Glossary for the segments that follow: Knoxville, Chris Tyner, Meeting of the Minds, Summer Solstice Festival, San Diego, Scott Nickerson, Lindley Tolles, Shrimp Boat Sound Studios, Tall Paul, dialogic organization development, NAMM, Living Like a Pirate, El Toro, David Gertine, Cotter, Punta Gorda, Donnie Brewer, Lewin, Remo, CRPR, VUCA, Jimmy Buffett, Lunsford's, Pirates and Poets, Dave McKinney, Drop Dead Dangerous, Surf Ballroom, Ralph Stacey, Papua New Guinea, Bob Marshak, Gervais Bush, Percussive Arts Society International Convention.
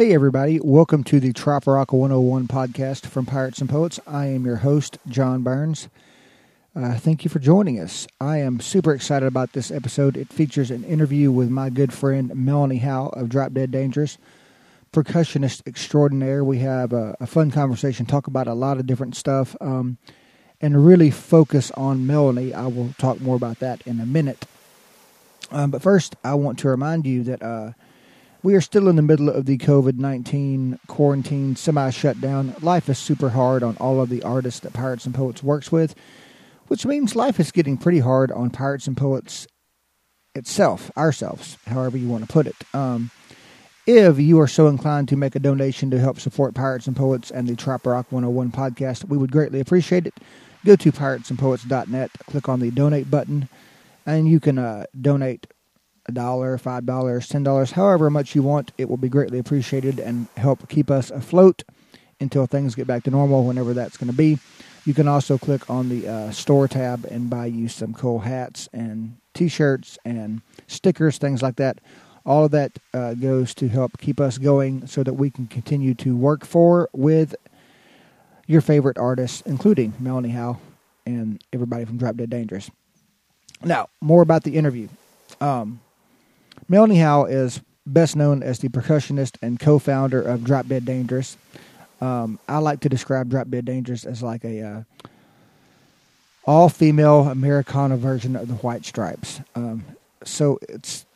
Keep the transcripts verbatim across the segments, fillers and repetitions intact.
Hey everybody, welcome to the Trop Rock one oh one podcast from Pirates and Poets. I am your host, John Burns. Uh, thank you for joining us. I am super excited about this episode. It features an interview with my good friend, Melanie Howe of Drop Dead Dangerous, percussionist extraordinaire. We have a, a fun conversation, talk about a lot of different stuff, um, and really focus on Melanie. I will talk more about that in a minute. Um, but first, I want to remind you that... Uh, We are still in the middle of the COVID nineteen quarantine semi-shutdown. Life is super hard on all of the artists that Pirates and Poets works with, which means life is getting pretty hard on Pirates and Poets itself, ourselves, however you want to put it. Um, if you are so inclined to make a donation to help support Pirates and Poets and the Trop Rock one oh one podcast, we would greatly appreciate it. Go to pirates and poets dot net, click on the donate button, and you can uh, donate a dollar, five dollars, ten dollars, however much you want. It will be greatly appreciated and help keep us afloat until things get back to normal, whenever that's going to be. You can also click on the uh, store tab and buy you some cool hats and t-shirts and stickers, things like that. All of that uh, goes to help keep us going so that we can continue to work for with your favorite artists, including Melanie Howe and everybody from Drop Dead Dangerous. Now, more about the interview. Um, Melanie Howe is best known as the percussionist and co-founder of Drop Dead Dangerous. Um, I like to describe Drop Dead Dangerous as like a uh, all-female Americana version of the White Stripes. Um, so it's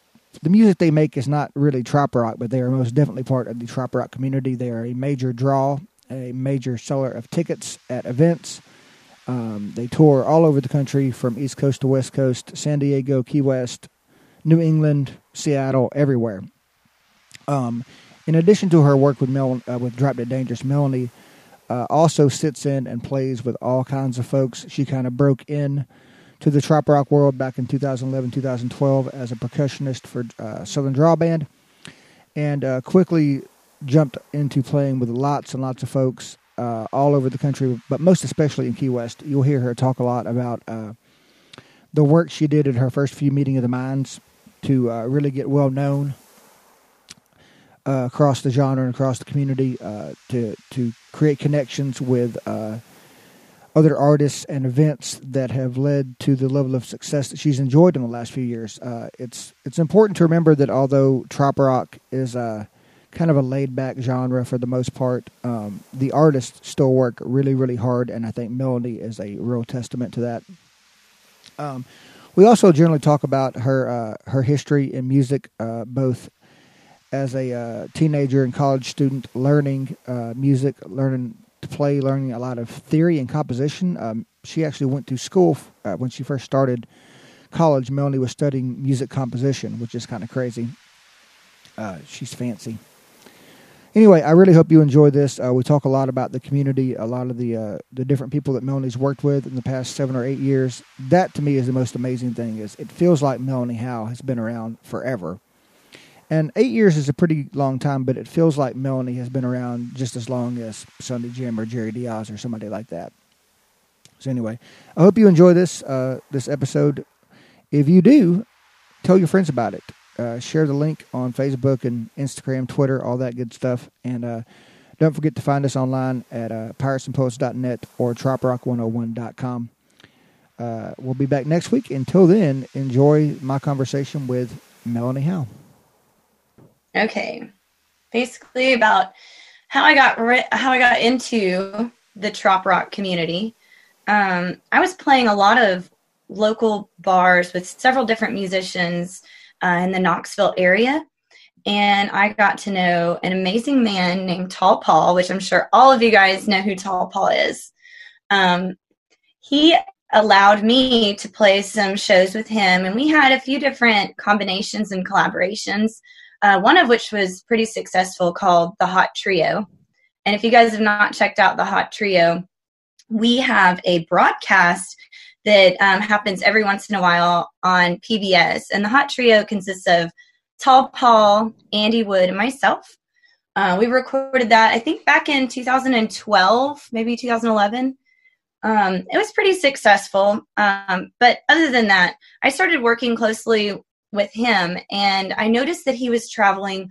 the music they make is not really trop rock, but they are most definitely part of the trop rock community. They are a major draw, a major seller of tickets at events. Um, they tour all over the country from East Coast to West Coast, San Diego, Key West, New England, Seattle, everywhere. Um, in addition to her work with Mel, uh, with Drop Dead Dangerous, Melanie uh, also sits in and plays with all kinds of folks. She kind of broke in to the trop rock world back in two thousand eleven, two thousand twelve as a percussionist for uh, Southern Draw Band, and uh, quickly jumped into playing with lots and lots of folks uh, all over the country, but most especially in Key West. You'll hear her talk a lot about uh, the work she did at her first few Meeting of the Minds to uh, really get well known uh, across the genre and across the community, uh, to to create connections with uh, other artists and events that have led to the level of success that she's enjoyed in the last few years. Uh, it's it's important to remember that although trop rock is a kind of a laid back genre for the most part, um, the artists still work really really hard, and I think Melanie is a real testament to that. Um, We also generally talk about her uh, her history in music, uh, both as a uh, teenager and college student, learning uh, music, learning to play, learning a lot of theory and composition. Um, she actually went to school uh, when she first started college. Melanie was studying music composition, which is kind of crazy. Uh, she's fancy. Anyway, I really hope you enjoy this. Uh, we talk a lot about the community, a lot of the uh, the different people that Melanie's worked with in the past seven or eight years. That, to me, is the most amazing thing. Is it feels like Melanie Howe has been around forever. And eight years is a pretty long time, but it feels like Melanie has been around just as long as Sunday Jim or Jerry Diaz or somebody like that. So anyway, I hope you enjoy this, uh, this episode. If you do, tell your friends about it. Uh, share the link on Facebook and Instagram, Twitter, all that good stuff. And uh, don't forget to find us online at uh, pirates and poets dot net or trop rock one oh one dot com. Uh, we'll be back next week. Until then, enjoy my conversation with Melanie Howe. Okay. Basically about how I got ri- how I got into the trop rock community. Um, I was playing a lot of local bars with several different musicians Uh, in the Knoxville area, and I got to know an amazing man named Tall Paul, which I'm sure all of you guys know who Tall Paul is. Um, he allowed me to play some shows with him, and we had a few different combinations and collaborations, uh, one of which was pretty successful called The Hot Trio. And if you guys have not checked out The Hot Trio, we have a broadcast that um, happens every once in a while on P B S. And the Hot Trio consists of Tall Paul, Andy Wood, and myself. Uh, we recorded that, I think, back in two thousand twelve, maybe two thousand eleven. Um, it was pretty successful. Um, but other than that, I started working closely with him, and I noticed that he was traveling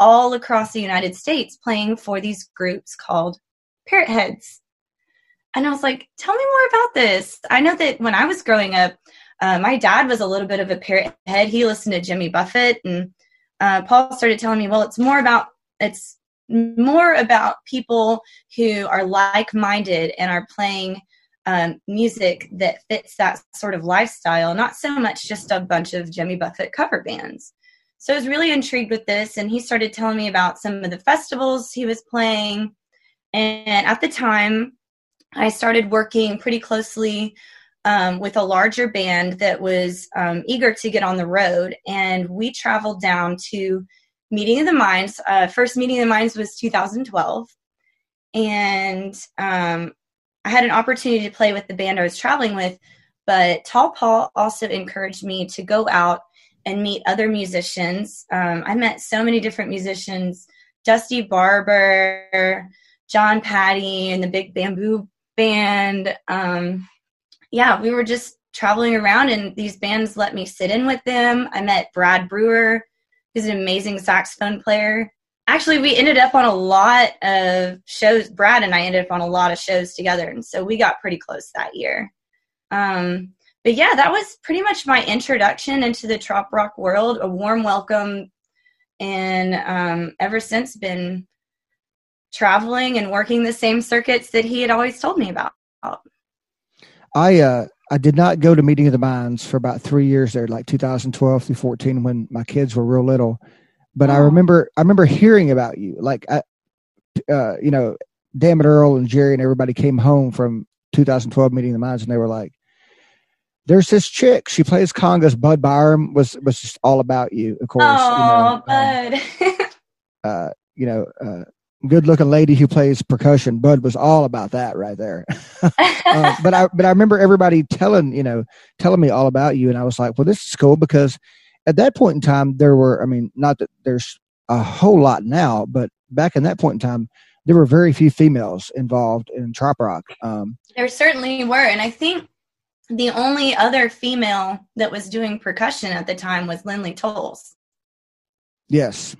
all across the United States playing for these groups called Parrotheads. And I was like, tell me more about this. I know that when I was growing up, uh, my dad was a little bit of a Parrothead. He listened to Jimmy Buffett, and uh, Paul started telling me, well, it's more about, it's more about people who are like-minded and are playing um, music that fits that sort of lifestyle, not so much just a bunch of Jimmy Buffett cover bands. So I was really intrigued with this, and he started telling me about some of the festivals he was playing. And at the time, I started working pretty closely um, with a larger band that was um, eager to get on the road, and we traveled down to Meeting of the Minds. Uh, first Meeting of the Minds was two thousand twelve, and um, I had an opportunity to play with the band I was traveling with, but Tall Paul also encouraged me to go out and meet other musicians. Um, I met so many different musicians, Dusty Barber, John Patty, and the Big Bamboo Band. Um, yeah, we were just traveling around, and these bands let me sit in with them. I met Brad Brewer, who's an amazing saxophone player. Actually, we ended up on a lot of shows. Brad and I ended up on a lot of shows together, and so we got pretty close that year. Um, but yeah, that was pretty much my introduction into the Trop Rock world, a warm welcome, and um, ever since been traveling and working the same circuits that he had always told me about. I uh, I did not go to Meeting of the Minds for about three years there, like two thousand twelve through fourteen, when my kids were real little. But oh. I remember I remember hearing about you, like I, uh, you know, Dammit Earl and Jerry and everybody came home from two thousand twelve Meeting of the Minds, and they were like, "There's this chick. She plays congas." Bud Byram was was just all about you, of course. Oh, you know, Bud. Um, uh, you know. Uh, Good-looking lady who plays percussion. Bud was all about that right there. uh, but I, but I remember everybody telling, you know, telling me all about you, and I was like, well, this is cool, because at that point in time, there were, I mean, not that there's a whole lot now, but back in that point in time, there were very few females involved in Trop Rock. Um, there certainly were, and I think the only other female that was doing percussion at the time was Lindley Tolles. Yes,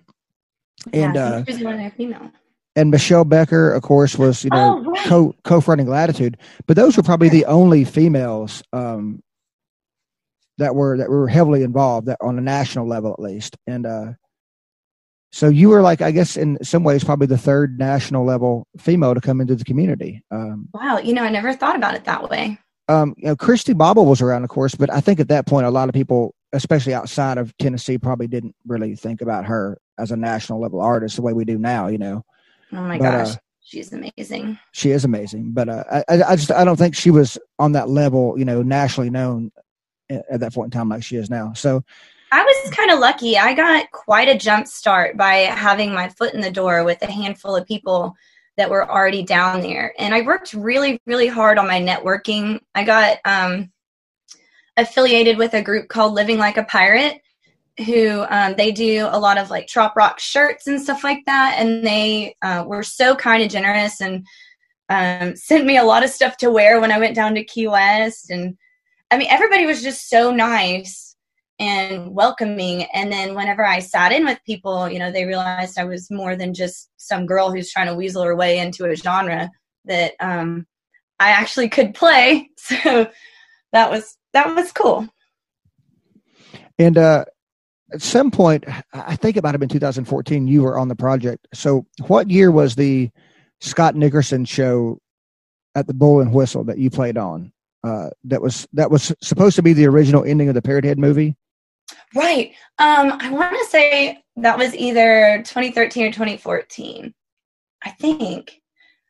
yeah, and uh, she was the only female. And Michelle Becker, of course, was, you know, oh, right. co- co-fronting Latitude. But those were probably the only females um, that were that were heavily involved, that, on a national level at least. And uh, so you were, like, I guess in some ways probably the third national level female to come into the community. Um, wow. You know, I never thought about it that way. Um, you know, Christy Bobble was around, of course, but I think at that point a lot of people, especially outside of Tennessee, probably didn't really think about her as a national level artist the way we do now, you know. Oh my but, gosh, uh, she's amazing. She is amazing, but uh, I, I just I don't think she was on that level, you know, nationally known at that point in time like she is now. So I was kind of lucky. I got quite a jump start by having my foot in the door with a handful of people that were already down there, and I worked really, really hard on my networking. I got um, affiliated with a group called Living Like a Pirate, who um, they do a lot of like Trop Rock shirts and stuff like that. And they uh, were so kind and generous, and um, sent me a lot of stuff to wear when I went down to Key West. And I mean, everybody was just so nice and welcoming. And then whenever I sat in with people, you know, they realized I was more than just some girl who's trying to weasel her way into a genre, that um, I actually could play. So that was, that was cool. And, uh, at some point, I think it might have been two thousand fourteen, you were on the project. So what year was the Scott Nickerson show at the Bull and Whistle that you played on? Uh, that was that was supposed to be the original ending of the Parrothead movie? Right. Um, I want to say that was either twenty thirteen or twenty fourteen, I think.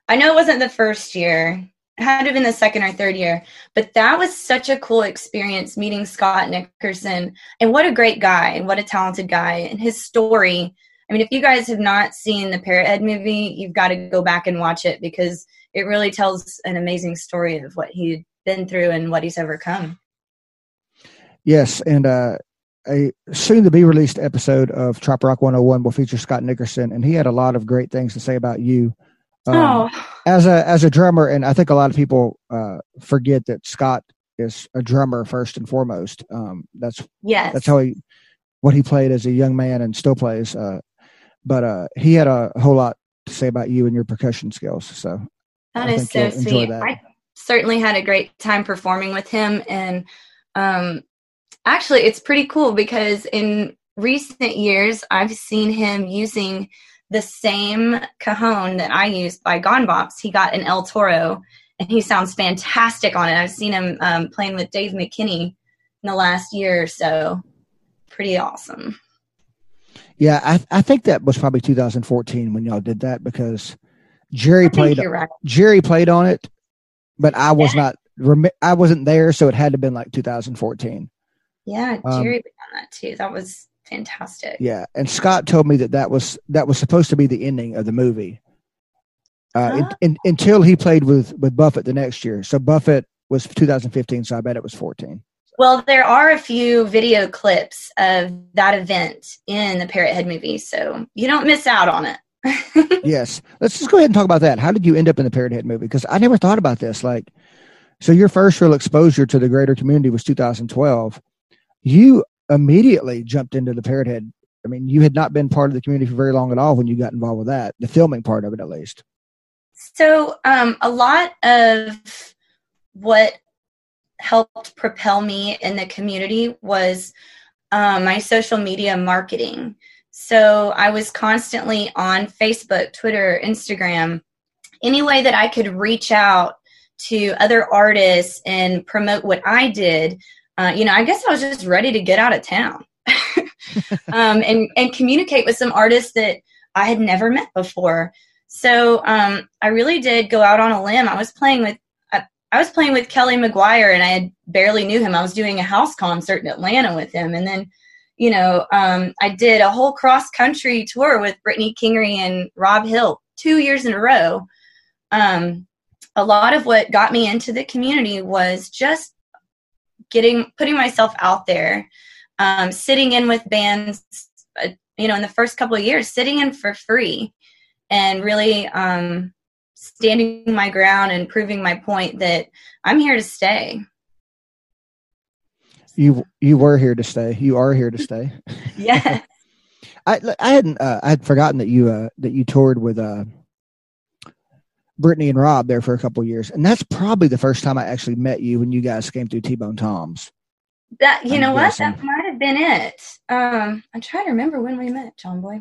I know it wasn't the first year. It had to have been the second or third year, but that was such a cool experience meeting Scott Nickerson, and what a great guy, and what a talented guy, and his story. I mean, if you guys have not seen the Parrothead movie, you've got to go back and watch it, because it really tells an amazing story of what he'd been through and what he's overcome. Yes, and uh, a soon-to-be-released episode of Trop Rock one oh one will feature Scott Nickerson, and he had a lot of great things to say about you. Um, oh. As a as a drummer, and I think a lot of people uh, forget that Scott is a drummer first and foremost. Um, that's yes. That's how he what he played as a young man and still plays. Uh, But uh, he had a whole lot to say about you and your percussion skills. So that I is so sweet. That. I certainly had a great time performing with him. And um, actually, it's pretty cool because in recent years, I've seen him using the same cajon that I used by Gon Bops. He got an El Toro, and he sounds fantastic on it. I've seen him um, playing with Dave McKinney in the last year or so. Pretty awesome. Yeah, I, I think that was probably two thousand fourteen when y'all did that, because Jerry played right. Jerry played on it, but I was yeah. not I wasn't there, so it had to have been like two thousand fourteen. Yeah, Jerry um, played on that too. That was fantastic. Yeah, and Scott told me that that was that was supposed to be the ending of the movie. Uh, huh? in, in, until he played with, with Buffett the next year. So Buffett was two thousand fifteen, so I bet it was fourteen. Well, there are a few video clips of that event in the Parrothead movie, so you don't miss out on it. Yes. Let's just go ahead and talk about that. How did you end up in the Parrothead movie? Because I never thought about this. Like, so your first real exposure to the greater community was two thousand twelve. You immediately jumped into the Parrothead. I mean, you had not been part of the community for very long at all when you got involved with that, the filming part of it at least. So um, a lot of what helped propel me in the community was um, my social media marketing. So I was constantly on Facebook, Twitter, Instagram, any way that I could reach out to other artists and promote what I did. Uh, you know, I guess I was just ready to get out of town um, and, and communicate with some artists that I had never met before. So um, I really did go out on a limb. I was playing with I, I was playing with Kelly McGuire, and I had barely knew him. I was doing a house concert in Atlanta with him, and then, you know, um, I did a whole cross country tour with Brittany Kingery and Rob Hill two years in a row. Um, a lot of what got me into the community was just getting putting myself out there, um, sitting in with bands. Uh, you know, in the first couple of years, sitting in for free. And really um, standing my ground and proving my point that I'm here to stay. You you were here to stay. You are here to stay. Yeah. I I hadn't uh, I had forgotten that you uh, that you toured with uh, Brittany and Rob there for a couple of years, and that's probably the first time I actually met you when you guys came through T-Bone Tom's. That you I'm know guessing. What that might have been it. Um, I'm trying to remember when we met, John Boy.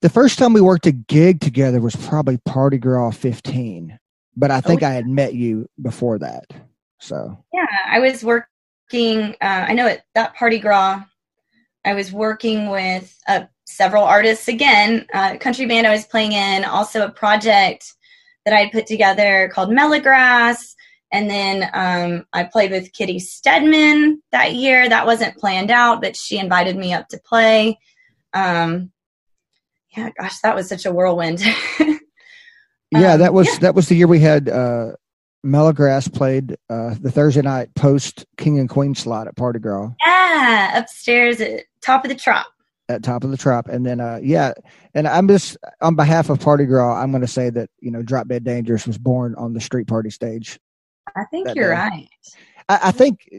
The first time we worked a gig together was probably Party Girl fifteen, but I think oh, yeah. I had met you before that. So yeah, I was working. Uh, I know at that Party Gras, I was working with uh, several artists again. Uh, country band I was playing in, also a project that I had put together called Melligrass, and then um, I played with Kitty Steadman that year. That wasn't planned out, but she invited me up to play. Um, Yeah, gosh, that was such a whirlwind. um, yeah, that was yeah. that was the year we had uh, Melligrass played uh, the Thursday night post King and Queen slot at Party Girl. Yeah, upstairs at Top of the Trop. At Top of the Trop, and then uh, yeah, and I'm just on behalf of Party Girl, I'm going to say that you know Drop Dead Dangerous was born on the street party stage. I think you're day. right. I, I think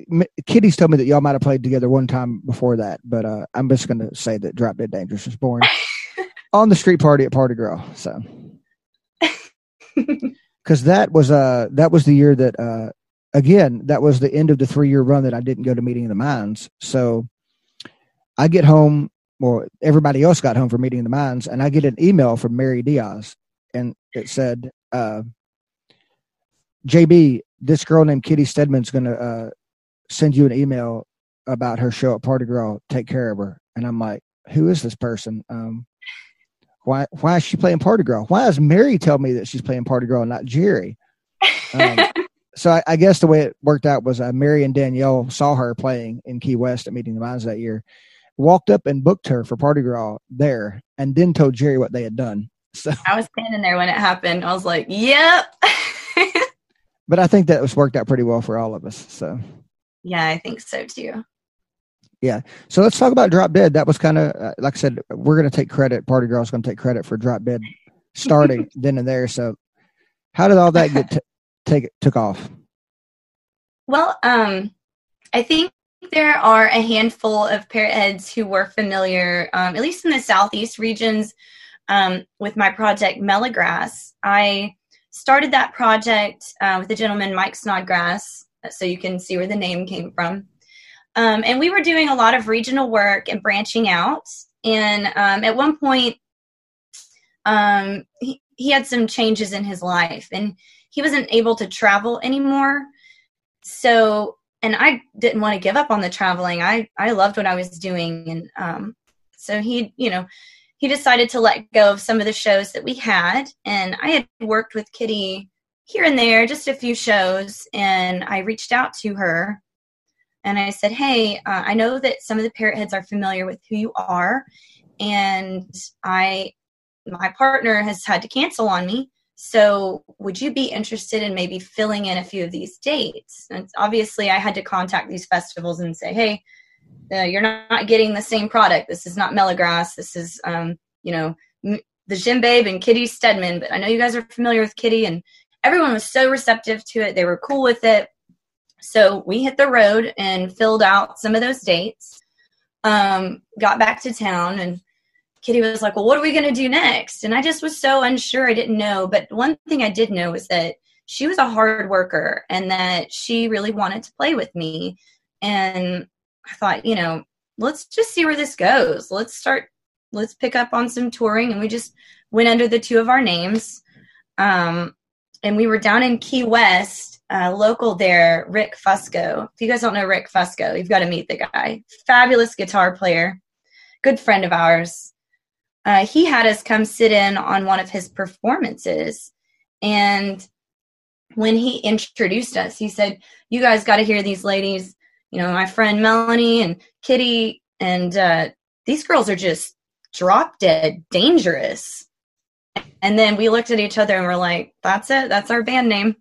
Kitty's told me that y'all might have played together one time before that, but uh, I'm just going to say that Drop Dead Dangerous was born. On the street party at Party Girl, so because that was uh that was the year that uh again that was the end of the three year run that I didn't go to Meeting of the Minds. So I get home, well, everybody else got home for Meeting of the Minds, and I get an email from Mary Diaz, and it said, uh, "J B, this girl named Kitty Steadman's gonna uh, send you an email about her show at Party Girl. Take care of her." And I'm like, "Who is this person?" Um, Why why is she playing Party Girl? Why does Mary tell me that she's playing Party Girl and not Jerry? Um, so I, I guess the way it worked out was uh, Mary and Danielle saw her playing in Key West at Meeting the Minds that year, walked up and booked her for Party Girl there, and then told Jerry what they had done. So I was standing there when it happened. I was like, yep. But I think that was worked out pretty well for all of us. So yeah, I think so too. Yeah. So let's talk about Drop Dead. That was kind of, uh, like I said, we're going to take credit. Party Girl's going to take credit for Drop Dead starting then and there. So how did all that get t- take took off? Well, um, I think there are a handful of parrot heads who were familiar, um, at least in the southeast regions, um, with my project Melligrass. I started that project uh, with the gentleman Mike Snodgrass, so you can see where the name came from. Um, and we were doing a lot of regional work and branching out. And um, at one point, um, he, he had some changes in his life, and he wasn't able to travel anymore. So, and I didn't want to give up on the traveling. I, I loved what I was doing. And um, so he, you know, he decided to let go of some of the shows that we had. And I had worked with Kitty here and there, just a few shows. And I reached out to her. And I said, hey, uh, I know that some of the parrot heads are familiar with who you are, and I, my partner has had to cancel on me, so would you be interested in maybe filling in a few of these dates? And obviously, I had to contact these festivals and say, hey, uh, you're not getting the same product. This is not Melligrass. This is, um, you know, m- the Jimbabe and Kitty Steadman, but I know you guys are familiar with Kitty, and everyone was so receptive to it. They were cool with it. So we hit the road and filled out some of those dates, um, got back to town, and Kitty was like, well, what are we going to do next? And I just was so unsure. I didn't know. But one thing I did know was that she was a hard worker and that she really wanted to play with me. And I thought, you know, let's just see where this goes. Let's start, let's pick up on some touring. And we just went under the two of our names. Um, and we were down in Key West. Uh, local there, Rick Fusco. If you guys don't know Rick Fusco, you've got to meet the guy. Fabulous guitar player, good friend of ours. Uh, he had us come sit in on one of his performances, and when he introduced us, he said, "You guys got to hear these ladies. You know, my friend Melanie and Kitty, and uh, these girls are just drop dead dangerous." And then we looked at each other and we're like, "That's it. That's our band name."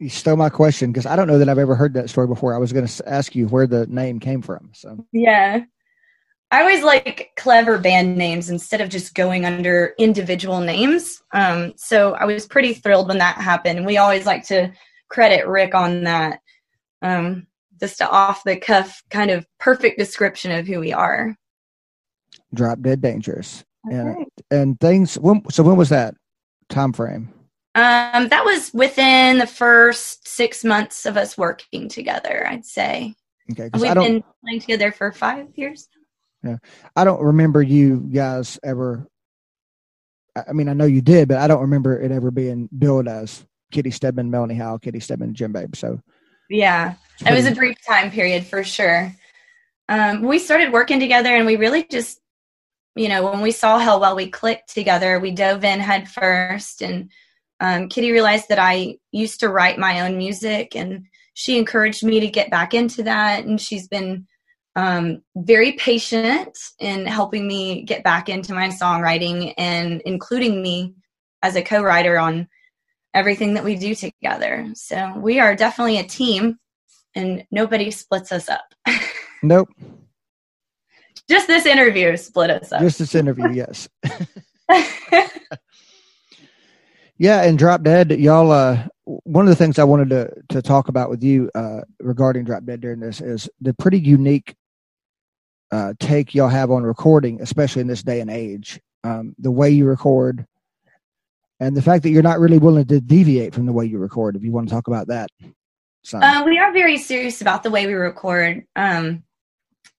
You stole my question because I don't know that I've ever heard that story before. I was going to ask you where the name came from. So yeah, I always like clever band names instead of just going under individual names. Um, so I was pretty thrilled when that happened. We always like to credit Rick on that. Um, just to off the cuff kind of perfect description of who we are. Drop Dead Dangerous. Okay. And, and things. When, so when was that time frame? Um, that was within the first six months of us working together, I'd say. Okay, we've I don't, been playing together for five years. Yeah, I don't remember you guys ever. I mean, I know you did, but I don't remember it ever being billed as Kitty Steadman, Melanie Howe, Kitty Steadman, Jimbabe. So yeah, it was a brief time period for sure. Um, we started working together, and we really just, you know, when we saw how well we clicked together, we dove in head first. And Um, Kitty realized that I used to write my own music, and she encouraged me to get back into that. And she's been um, very patient in helping me get back into my songwriting and including me as a co-writer on everything that we do together. So we are definitely a team, and nobody splits us up. Nope. Just this interview split us up. Just this interview, yes. Yeah, and Drop Dead, y'all, uh, one of the things I wanted to, to talk about with you uh, regarding Drop Dead during this is the pretty unique uh, take y'all have on recording, especially in this day and age, um, the way you record, and the fact that you're not really willing to deviate from the way you record, if you want to talk about that. Uh, we are very serious about the way we record. Um,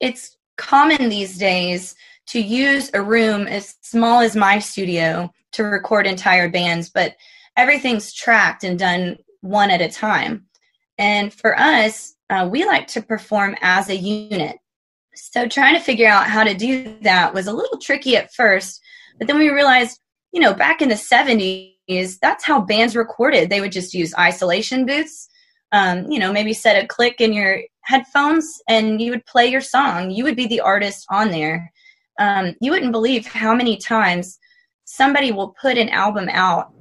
it's common these days to use a room as small as my studio to record entire bands, but everything's tracked and done one at a time. And for us, uh, we like to perform as a unit. So trying to figure out how to do that was a little tricky at first, but then we realized, you know, back in the seventies, that's how bands recorded. They would just use isolation booths, um, you know, maybe set a click in your headphones and you would play your song. You would be the artist on there. Um, you wouldn't believe how many times somebody will put an album out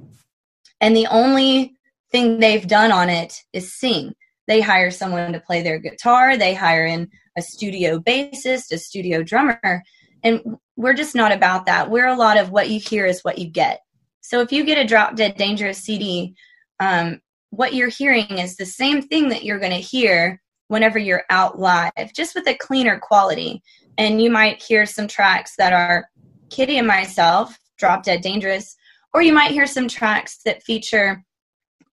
and the only thing they've done on it is sing. They hire someone to play their guitar. They hire in a studio bassist, a studio drummer. And we're just not about that. We're a lot of what you hear is what you get. So if you get a Drop Dead Dangerous C D, um, what you're hearing is the same thing that you're going to hear whenever you're out live, just with a cleaner quality. And you might hear some tracks that are Kitty and myself, Drop Dead Dangerous, or you might hear some tracks that feature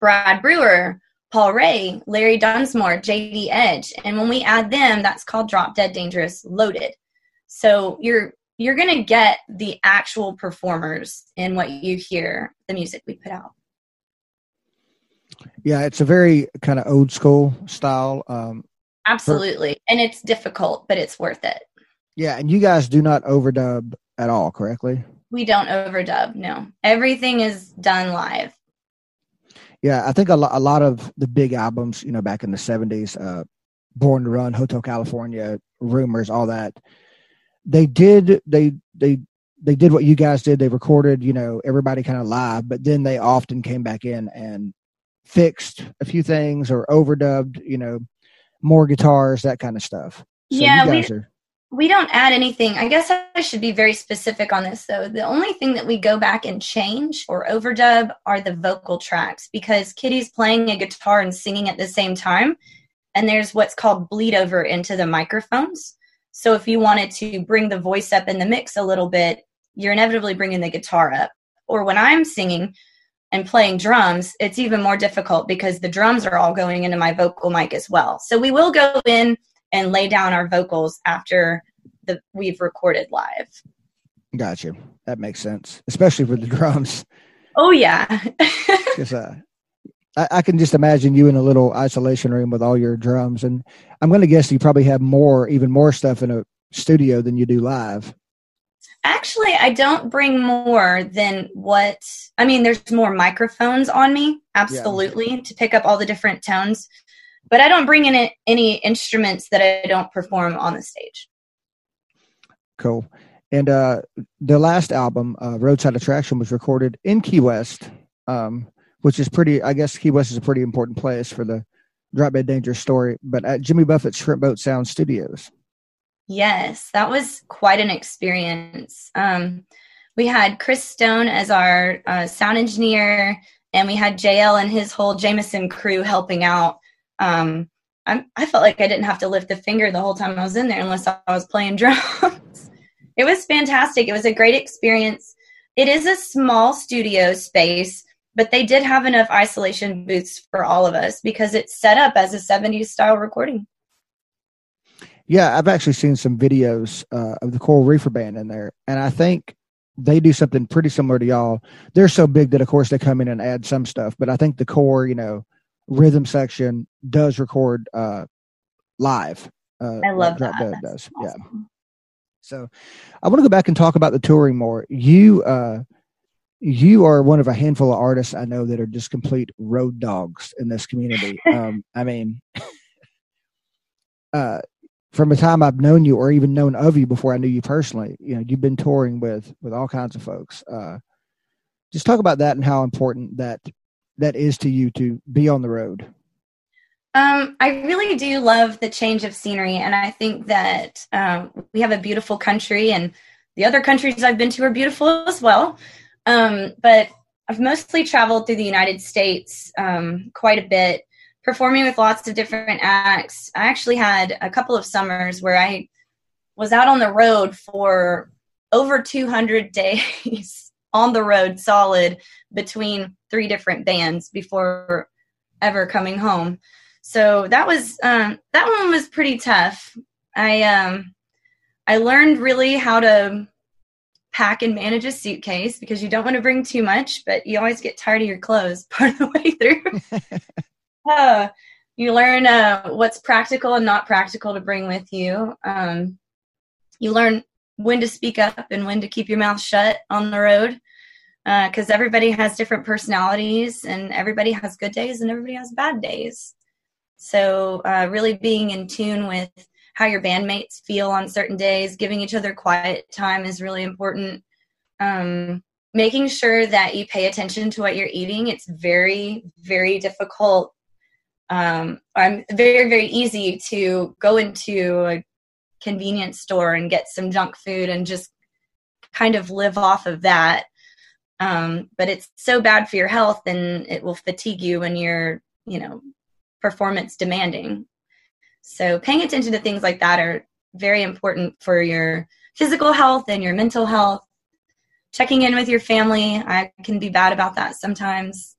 Brad Brewer, Paul Ray, Larry Dunsmore, J D Edge. And when we add them, that's called Drop Dead Dangerous Loaded. So you're you're going to get the actual performers in what you hear, the music we put out. Yeah, it's a very kind of old school style. Um, Absolutely. Per- and it's difficult, but it's worth it. Yeah, and you guys do not overdub at all, correctly? We don't overdub, no. Everything is done live. Yeah, I think a, lo- a lot of the big albums, you know, back in the seventies, uh, Born to Run, Hotel California, Rumors, all that, they did they they they did what you guys did. They recorded, you know, everybody kind of live, but then they often came back in and fixed a few things or overdubbed, you know, more guitars, that kind of stuff. So yeah, you guys we, are- we don't add anything. I guess I should be very specific on this, though. The only thing that we go back and change or overdub are the vocal tracks, because Kitty's playing a guitar and singing at the same time, and there's what's called bleed over into the microphones. So if you wanted to bring the voice up in the mix a little bit, you're inevitably bringing the guitar up. Or when I'm singing and playing drums, it's even more difficult because the drums are all going into my vocal mic as well. So we will go in and lay down our vocals after the we've recorded live. Gotcha. That makes sense, especially with the drums. Oh, yeah. uh, I, I can just imagine you in a little isolation room with all your drums. And I'm going to guess you probably have more, even more stuff in a studio than you do live. Actually, I don't bring more than what, I mean, there's more microphones on me, absolutely, yeah. to pick up all the different tones. But I don't bring in any instruments that I don't perform on the stage. Cool. And uh, the last album, uh, Roadside Attraction, was recorded in Key West, um, which is pretty, I guess Key West is a pretty important place for the Drop Dead Dangerous story, but at Jimmy Buffett's Shrimp Boat Sound Studios. Yes, that was quite an experience. Um, we had Chris Stone as our uh, sound engineer, and we had J L and his whole Jameson crew helping out. Um, I'm, I felt like I didn't have to lift a finger the whole time I was in there unless I was playing drums. It was fantastic. It was a great experience. It is a small studio space, but they did have enough isolation booths for all of us because it's set up as a seventies style recording. Yeah, I've actually seen some videos uh, of the Coral Reefer Band in there, and I think they do something pretty similar to y'all. They're so big that, of course, they come in and add some stuff, but I think the core, you know, rhythm section does record uh, live. Uh, I love that. Dead does. Awesome. Yeah. So I want to go back and talk about the touring more. You uh, you are one of a handful of artists I know that are just complete road dogs in this community. um, I mean, uh, from the time I've known you or even known of you before I knew you personally, you know, you've been touring with, with all kinds of folks. Uh, just talk about that and how important that that is to you to be on the road. Um, I really do love the change of scenery. And I think that um, we have a beautiful country, and the other countries I've been to are beautiful as well. Um, but I've mostly traveled through the United States um, quite a bit, performing with lots of different acts. I actually had a couple of summers where I was out on the road for over two hundred days on the road solid between three different bands before ever coming home. So that was, um, that one was pretty tough. I, um, I learned really how to pack and manage a suitcase because you don't want to bring too much, but you always get tired of your clothes part of the way through. uh, you learn, uh, what's practical and not practical to bring with you. Um, you learn when to speak up and when to keep your mouth shut on the road. Uh, cause everybody has different personalities and everybody has good days and everybody has bad days. So, uh, really being in tune with how your bandmates feel on certain days, giving each other quiet time is really important. Um, making sure that you pay attention to what you're eating. It's very, very difficult. Um, I'm very, very easy to go into a convenience store and get some junk food and just kind of live off of that. Um, but it's so bad for your health, and it will fatigue you when you're, you know, performance demanding. So paying attention to things like that are very important for your physical health and your mental health. Checking in with your family. I can be bad about that sometimes.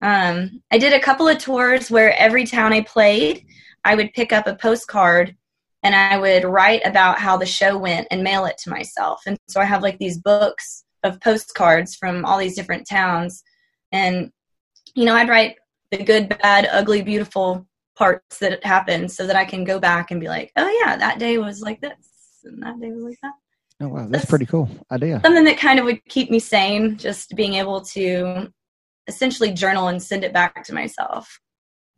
Um, I did a couple of tours where every town I played, I would pick up a postcard and I would write about how the show went and mail it to myself. And so I have like these books of postcards from all these different towns. And, you know, I'd write the good, bad, ugly, beautiful parts that happened so that I can go back and be like, oh yeah, that day was like this and that day was like that. Oh, wow. That's, that's pretty cool idea. Something that kind of would keep me sane, just being able to essentially journal and send it back to myself.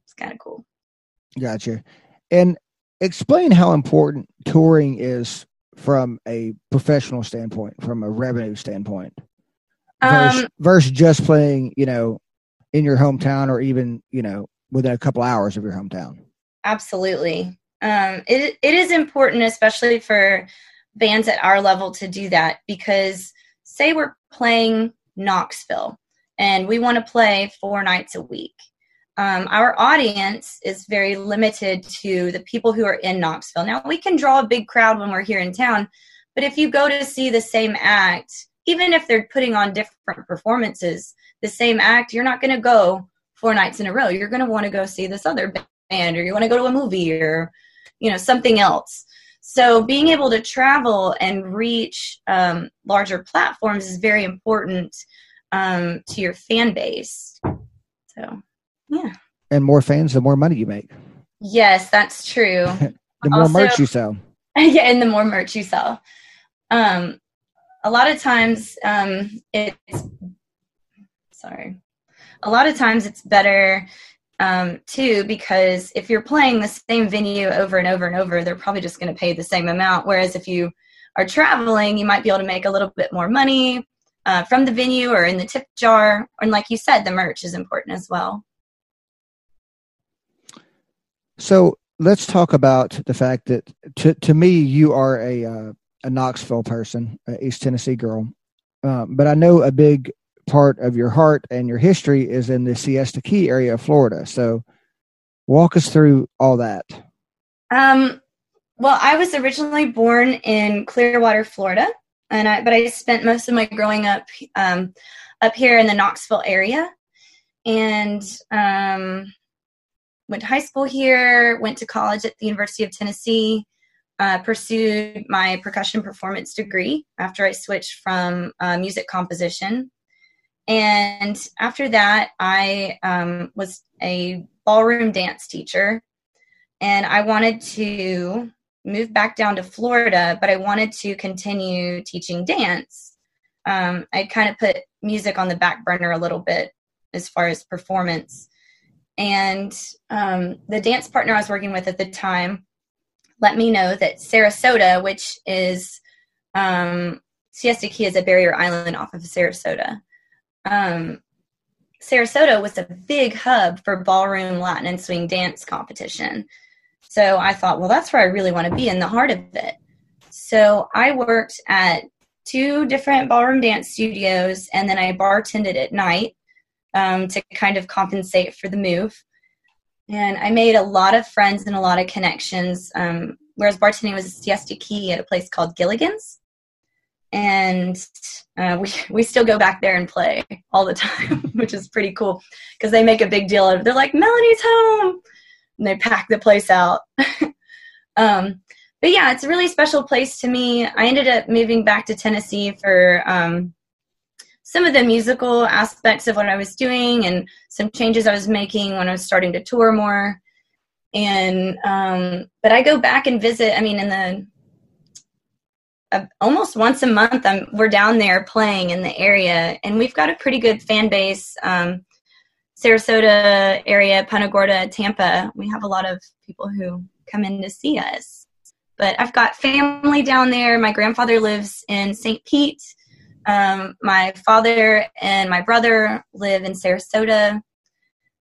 It's kind of cool. Gotcha. And explain how important touring is from a professional standpoint, from a revenue standpoint, versus, um, versus just playing, you know, in your hometown or even, you know, within a couple hours of your hometown. Absolutely. Um, it it is important, especially for bands at our level, to do that, because say we're playing Knoxville and we want to play four nights a week. Um, our audience is very limited to the people who are in Knoxville. Now, we can draw a big crowd when we're here in town, but if you go to see the same act, even if they're putting on different performances, the same act, you're not going to go four nights in a row. You're going to want to go see this other band, or you want to go to a movie, or, you know, something else. So being able to travel and reach um, larger platforms is very important um, to your fan base. So, yeah. And more fans, the more money you make. Yes, that's true. The more also, merch you sell. Yeah, and the more merch you sell. Um, a lot of times um, it's, sorry, a lot of times it's better Um, too, because if you're playing the same venue over and over and over, they're probably just going to pay the same amount. Whereas if you are traveling, you might be able to make a little bit more money uh, from the venue or in the tip jar. And like you said, the merch is important as well. So let's talk about the fact that to, to me, you are a, uh, a Knoxville person, an East Tennessee girl. Uh, but I know a big part of your heart and your history is in the Siesta Key area of Florida. So walk us through all that. Um, well, I was originally born in Clearwater, Florida, and I, but I spent most of my growing up um, up here in the Knoxville area, and um, went to high school here, went to college at the University of Tennessee, uh, pursued my percussion performance degree after I switched from uh, music composition. And after that, I um, was a ballroom dance teacher, and I wanted to move back down to Florida, but I wanted to continue teaching dance. Um, I kind of put music on the back burner a little bit as far as performance. And um, the dance partner I was working with at the time let me know that Sarasota, which is um, Siesta Key is a barrier island off of Sarasota. Um, Sarasota was a big hub for ballroom, Latin, and swing dance competition. So I thought, well, that's where I really want to be, in the heart of it. So I worked at two different ballroom dance studios, and then I bartended at night um, to kind of compensate for the move. And I made a lot of friends and a lot of connections, um, whereas bartending was a Siesta Key at a place called Gilligan's. And uh, we we still go back there and play all the time, which is pretty cool, because they make a big deal of it. They're like, Melanie's home, and they pack the place out. um, but, yeah, it's a really special place to me. I ended up moving back to Tennessee for um, some of the musical aspects of what I was doing and some changes I was making when I was starting to tour more. And um, but I go back and visit, I mean, in the – almost once a month I'm, we're down there playing in the area, and we've got a pretty good fan base. Um, Sarasota area, Punta Gorda, Tampa. We have a lot of people who come in to see us, but I've got family down there. My grandfather lives in Saint Pete. Um, my father and my brother live in Sarasota.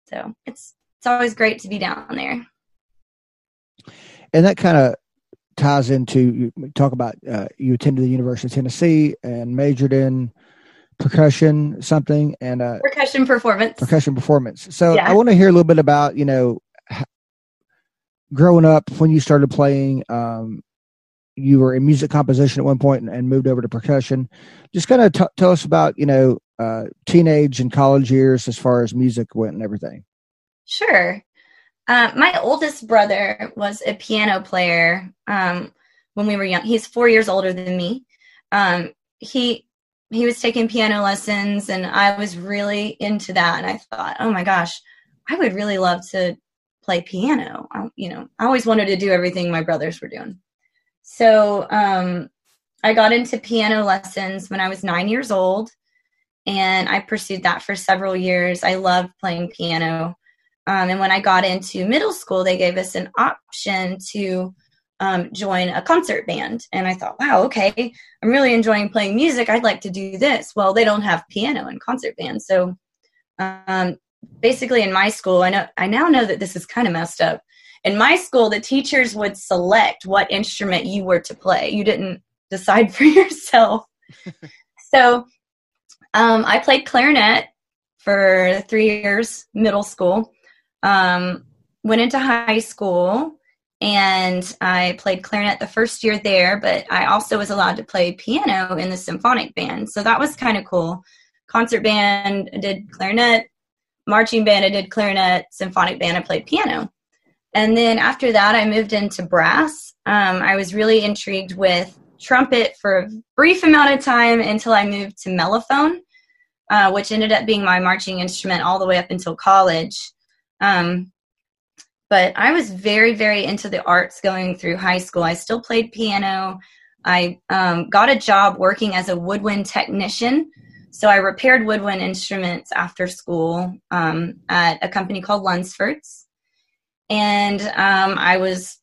So it's, it's always great to be down there. And that kind of ties into, you talk about uh, you attended the University of Tennessee and majored in percussion something and uh, percussion performance percussion performance. So yeah. I want to hear a little bit about, you know, growing up, when you started playing, um, you were in music composition at one point and, and moved over to percussion. Just kind of t- tell us about, you know, uh, teenage and college years as far as music went and everything. Sure. Uh, my oldest brother was a piano player um, when we were young. He's four years older than me. Um, he he was taking piano lessons, and I was really into that. And I thought, oh my gosh, I would really love to play piano. I, you know, I always wanted to do everything my brothers were doing. So um, I got into piano lessons when I was nine years old, and I pursued that for several years. I loved playing piano. Um, and when I got into middle school, they gave us an option to um, join a concert band. And I thought, wow, okay, I'm really enjoying playing music. I'd like to do this. Well, they don't have piano in concert bands. So um, basically in my school, I know I now know that this is kind of messed up. In my school, the teachers would select what instrument you were to play. You didn't decide for yourself. So um, I played clarinet for three years, middle school. Um, went into high school, and I played clarinet the first year there, but I also was allowed to play piano in the symphonic band. So that was kind of cool. Concert band, I did clarinet. Marching band, I did clarinet. Symphonic band, I played piano. And then after that, I moved into brass. Um, I was really intrigued with trumpet for a brief amount of time until I moved to mellophone, uh, which ended up being my marching instrument all the way up until college. Um, but I was very, very into the arts going through high school. I still played piano. I um, got a job working as a woodwind technician. So I repaired woodwind instruments after school um, at a company called Lunsford's. And um, I was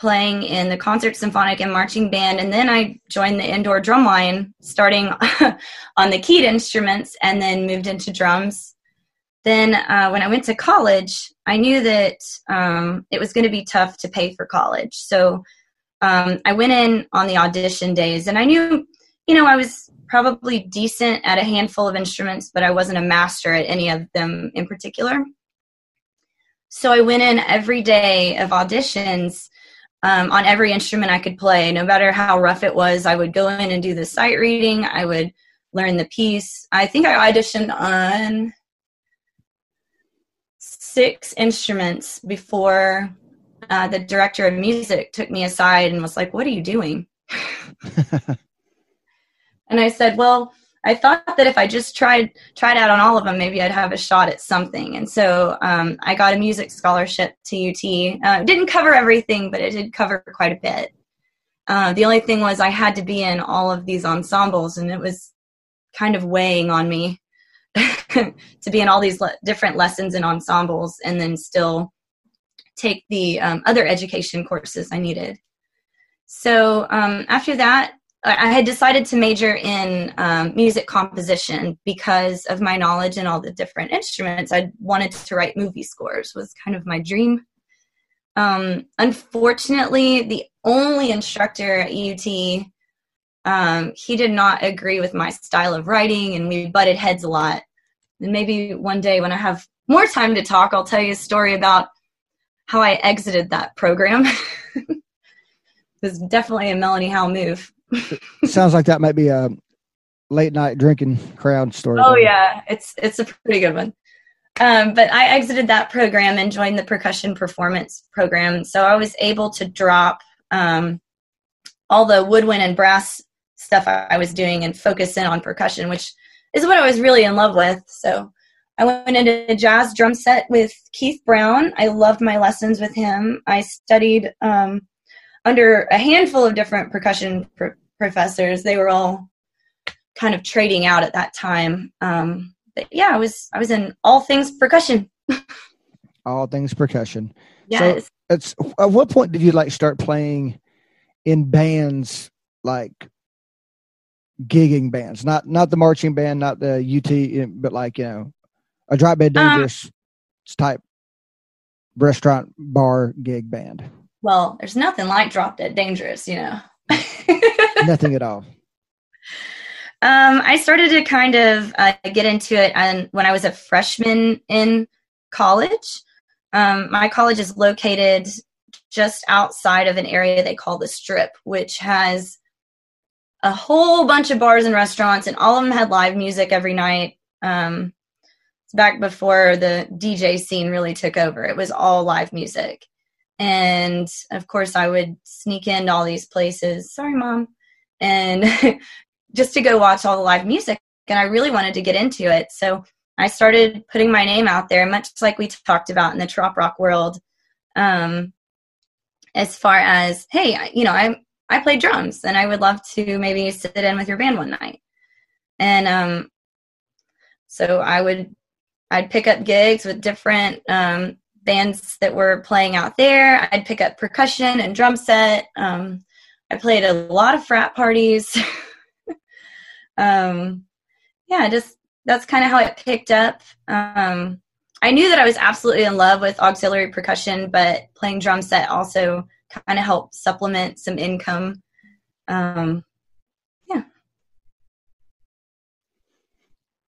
playing in the concert, symphonic, and marching band. And then I joined the indoor drum line, starting on the keyed instruments, and then moved into drums. Then uh, when I went to college, I knew that um, it was going to be tough to pay for college. So um, I went in on the audition days, and I knew, you know, I was probably decent at a handful of instruments, but I wasn't a master at any of them in particular. So I went in every day of auditions um, on every instrument I could play. No matter how rough it was, I would go in and do the sight reading. I would learn the piece. I think I auditioned on six instruments before uh, the director of music took me aside and was like, what are you doing? And I said, well, I thought that if I just tried tried out on all of them, maybe I'd have a shot at something. And so um, I got a music scholarship to U T. Uh, it didn't cover everything, but it did cover quite a bit. Uh, the only thing was I had to be in all of these ensembles, and it was kind of weighing on me. to be in all these le- different lessons and ensembles, and then still take the um, other education courses I needed. So um, after that, I-, I had decided to major in um, music composition because of my knowledge in all the different instruments. I wanted to write movie scores, was kind of my dream. Um, unfortunately, the only instructor at U T, Um, he did not agree with my style of writing, and we butted heads a lot. And maybe one day when I have more time to talk, I'll tell you a story about how I exited that program. It was definitely a Melanie Howe move. Sounds like that might be a late night drinking crowd story. Oh yeah. It's, it's a pretty good one. Um, but I exited that program and joined the percussion performance program. So I was able to drop, um, all the woodwind and brass stuff I was doing and focus in on percussion, which is what I was really in love with. So I went into a jazz drum set with Keith Brown. I loved my lessons with him. I studied um, under a handful of different percussion pr- professors. They were all kind of trading out at that time. Um, but yeah, I was, I was in all things percussion. All things percussion. Yes. So it's, at what point did you like start playing in bands, like gigging bands, not not the marching band, not the U T, but like, you know, a Drop Dead Dangerous um, type restaurant bar gig band? Well, there's nothing like Drop Dead Dangerous, you know. Nothing at all. Um, I started to kind of uh, get into it and when I was a freshman in college. Um, my college is located just outside of an area they call the Strip, which has a whole bunch of bars and restaurants, and all of them had live music every night. Um, it's back before the D J scene really took over. It was all live music. And of course I would sneak into all these places, sorry, Mom, and just to go watch all the live music. And I really wanted to get into it. So I started putting my name out there, much like we talked about in the Trop Rock world. Um, as far as, hey, you know, I I play drums and I would love to maybe sit in with your band one night. And um, so I would, I'd pick up gigs with different um, bands that were playing out there. I'd pick up percussion and drum set. Um, I played a lot of frat parties. um, yeah, just, that's kind of how it picked up. Um, I knew that I was absolutely in love with auxiliary percussion, but playing drum set also kind of helped supplement some income. Um, yeah.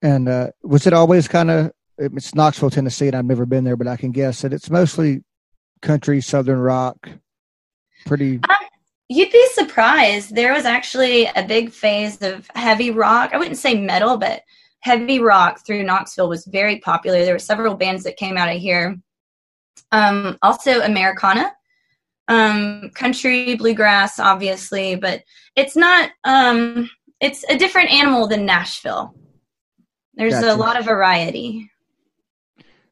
And uh, was it always kind of, it's Knoxville, Tennessee, and I've never been there, but I can guess that it's mostly country, Southern rock, pretty... Um, you'd be surprised. There was actually a big phase of heavy rock. I wouldn't say metal, but heavy rock through Knoxville was very popular. There were several bands that came out of here. Um, also Americana, um, country, bluegrass, obviously, but it's not, um, it's a different animal than Nashville. There's gotcha. a lot of variety.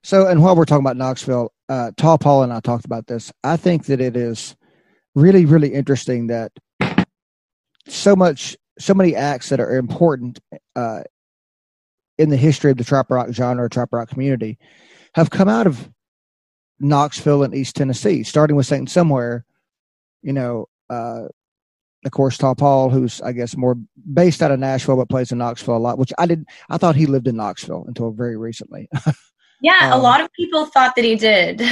So, and while we're talking about Knoxville, uh, Tall Paul and I talked about this. I think that it is really, really interesting that so much, so many acts that are important, uh, in the history of the trap rock genre, trap rock community, have come out of Knoxville and East Tennessee, starting with Saint Somewhere, you know, uh, of course, Tall Paul, who's, I guess, more based out of Nashville, but plays in Knoxville a lot, which I didn't, I thought he lived in Knoxville until very recently. Yeah. um, a lot of people thought that he did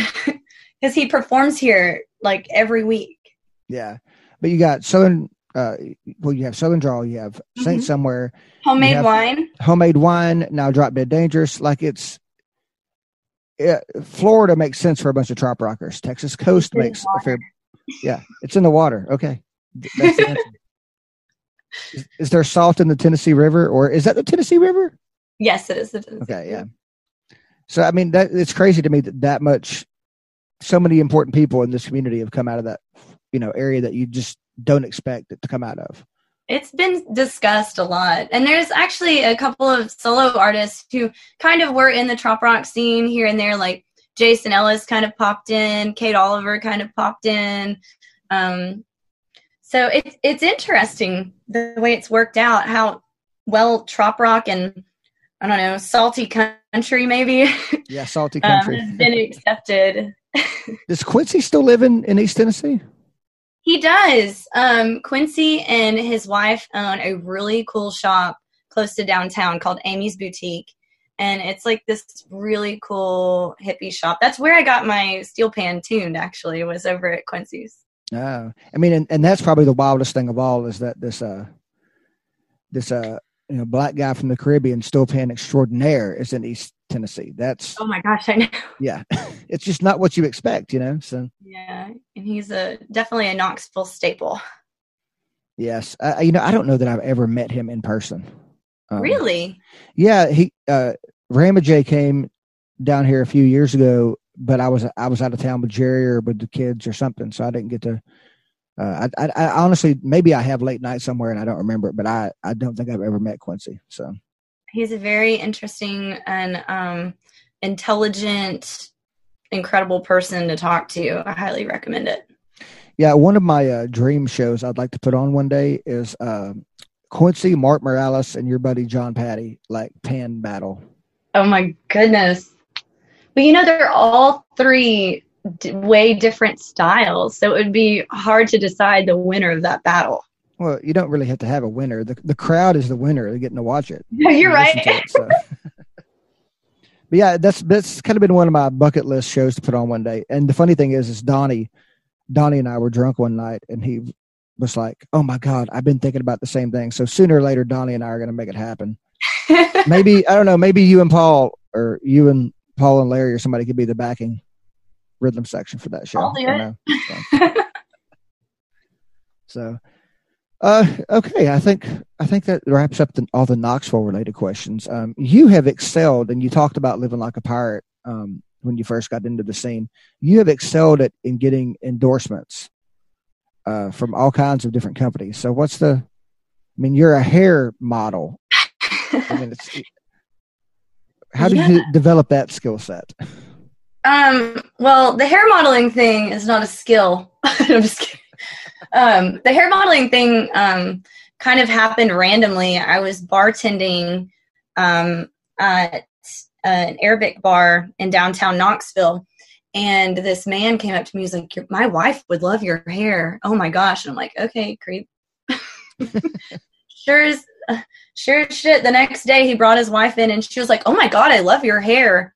because he performs here like every week. Yeah. But you got Southern, Uh, well, you have Southern Draw, you have Saint mm-hmm. Somewhere, homemade wine, homemade wine. Now Drop Dead Dangerous. Like it's, it, Florida makes sense for a bunch of trap rockers. Texas coast it's makes a fair, yeah, it's in the water. Okay, that's the answer. Is, is there salt in the Tennessee River, or is that the Tennessee River? Yes, it is the Tennessee River. Okay, yeah. So I mean, that it's crazy to me that that much, so many important people in this community have come out of that, you know, area that you just don't expect it to come out of. It's been discussed a lot. And there's actually a couple of solo artists who kind of were in the Trop Rock scene here and there, like Jason Ellis kind of popped in, Kate Oliver kind of popped in. Um, so it's, it's interesting the way it's worked out, how well Trop Rock and, I don't know, salty country maybe. Yeah, salty country. um, has been accepted. Does Quincy still live in, in East Tennessee? He does. Um, Quincy and his wife own a really cool shop close to downtown called Amy's Boutique. And it's like this really cool hippie shop. That's where I got my steel pan tuned, actually, was over at Quincy's. Oh, I mean, and, and that's probably the wildest thing of all is that this, uh, this, uh, you know, black guy from the Caribbean steel pan extraordinaire is in East Tennessee. That's, oh my gosh, I know. Yeah. It's just not what you expect, you know? So yeah. And he's a, definitely a Knoxville staple. Yes. Uh, you know, I don't know that I've ever met him in person. Um, really? Yeah. He, uh, Ramajay came down here a few years ago, but I was, I was out of town with Jerry or with the kids or something. So I didn't get to, uh, I, I, I honestly, maybe I have late night somewhere and I don't remember it, but I, I don't think I've ever met Quincy. So he's a very interesting and um, intelligent, incredible person to talk to. I highly recommend it. Yeah. One of my uh, dream shows I'd like to put on one day is uh, Quincy, Mark Morales, and your buddy, John Patty, like pan battle. Oh my goodness. But you know, they're all three d- way different styles. So it would be hard to decide the winner of that battle. Well, you don't really have to have a winner. The the crowd is the winner. They're getting to watch it. Yeah, you're right. It, so. But yeah, that's that's kind of been one of my bucket list shows to put on one day. And the funny thing is, is Donnie, Donnie and I were drunk one night, and he was like, "Oh my God, I've been thinking about the same thing." So sooner or later, Donnie and I are going to make it happen. Maybe I don't know. Maybe you and Paul, or you and Paul and Larry, or somebody could be the backing rhythm section for that show. I'll do it. Know, so. so, uh, okay. I think, I think that wraps up the, all the Knoxville related questions. Um, you have excelled, and you talked about Living Like a Pirate. Um, when you first got into the scene, you have excelled at in getting endorsements, uh, from all kinds of different companies. So what's the, I mean, you're a hair model. I mean, it's, how did yeah. you develop that skill set? Um, well, the hair modeling thing is not a skill. I'm just kidding. Um, the hair modeling thing um, kind of happened randomly. I was bartending um, at an Arabic bar in downtown Knoxville, and this man came up to me. He's like, "My wife would love your hair. Oh my gosh!" And I'm like, "Okay, creep." Sure is. Sure as shit, the next day he brought his wife in, and she was like, "Oh my God, I love your hair."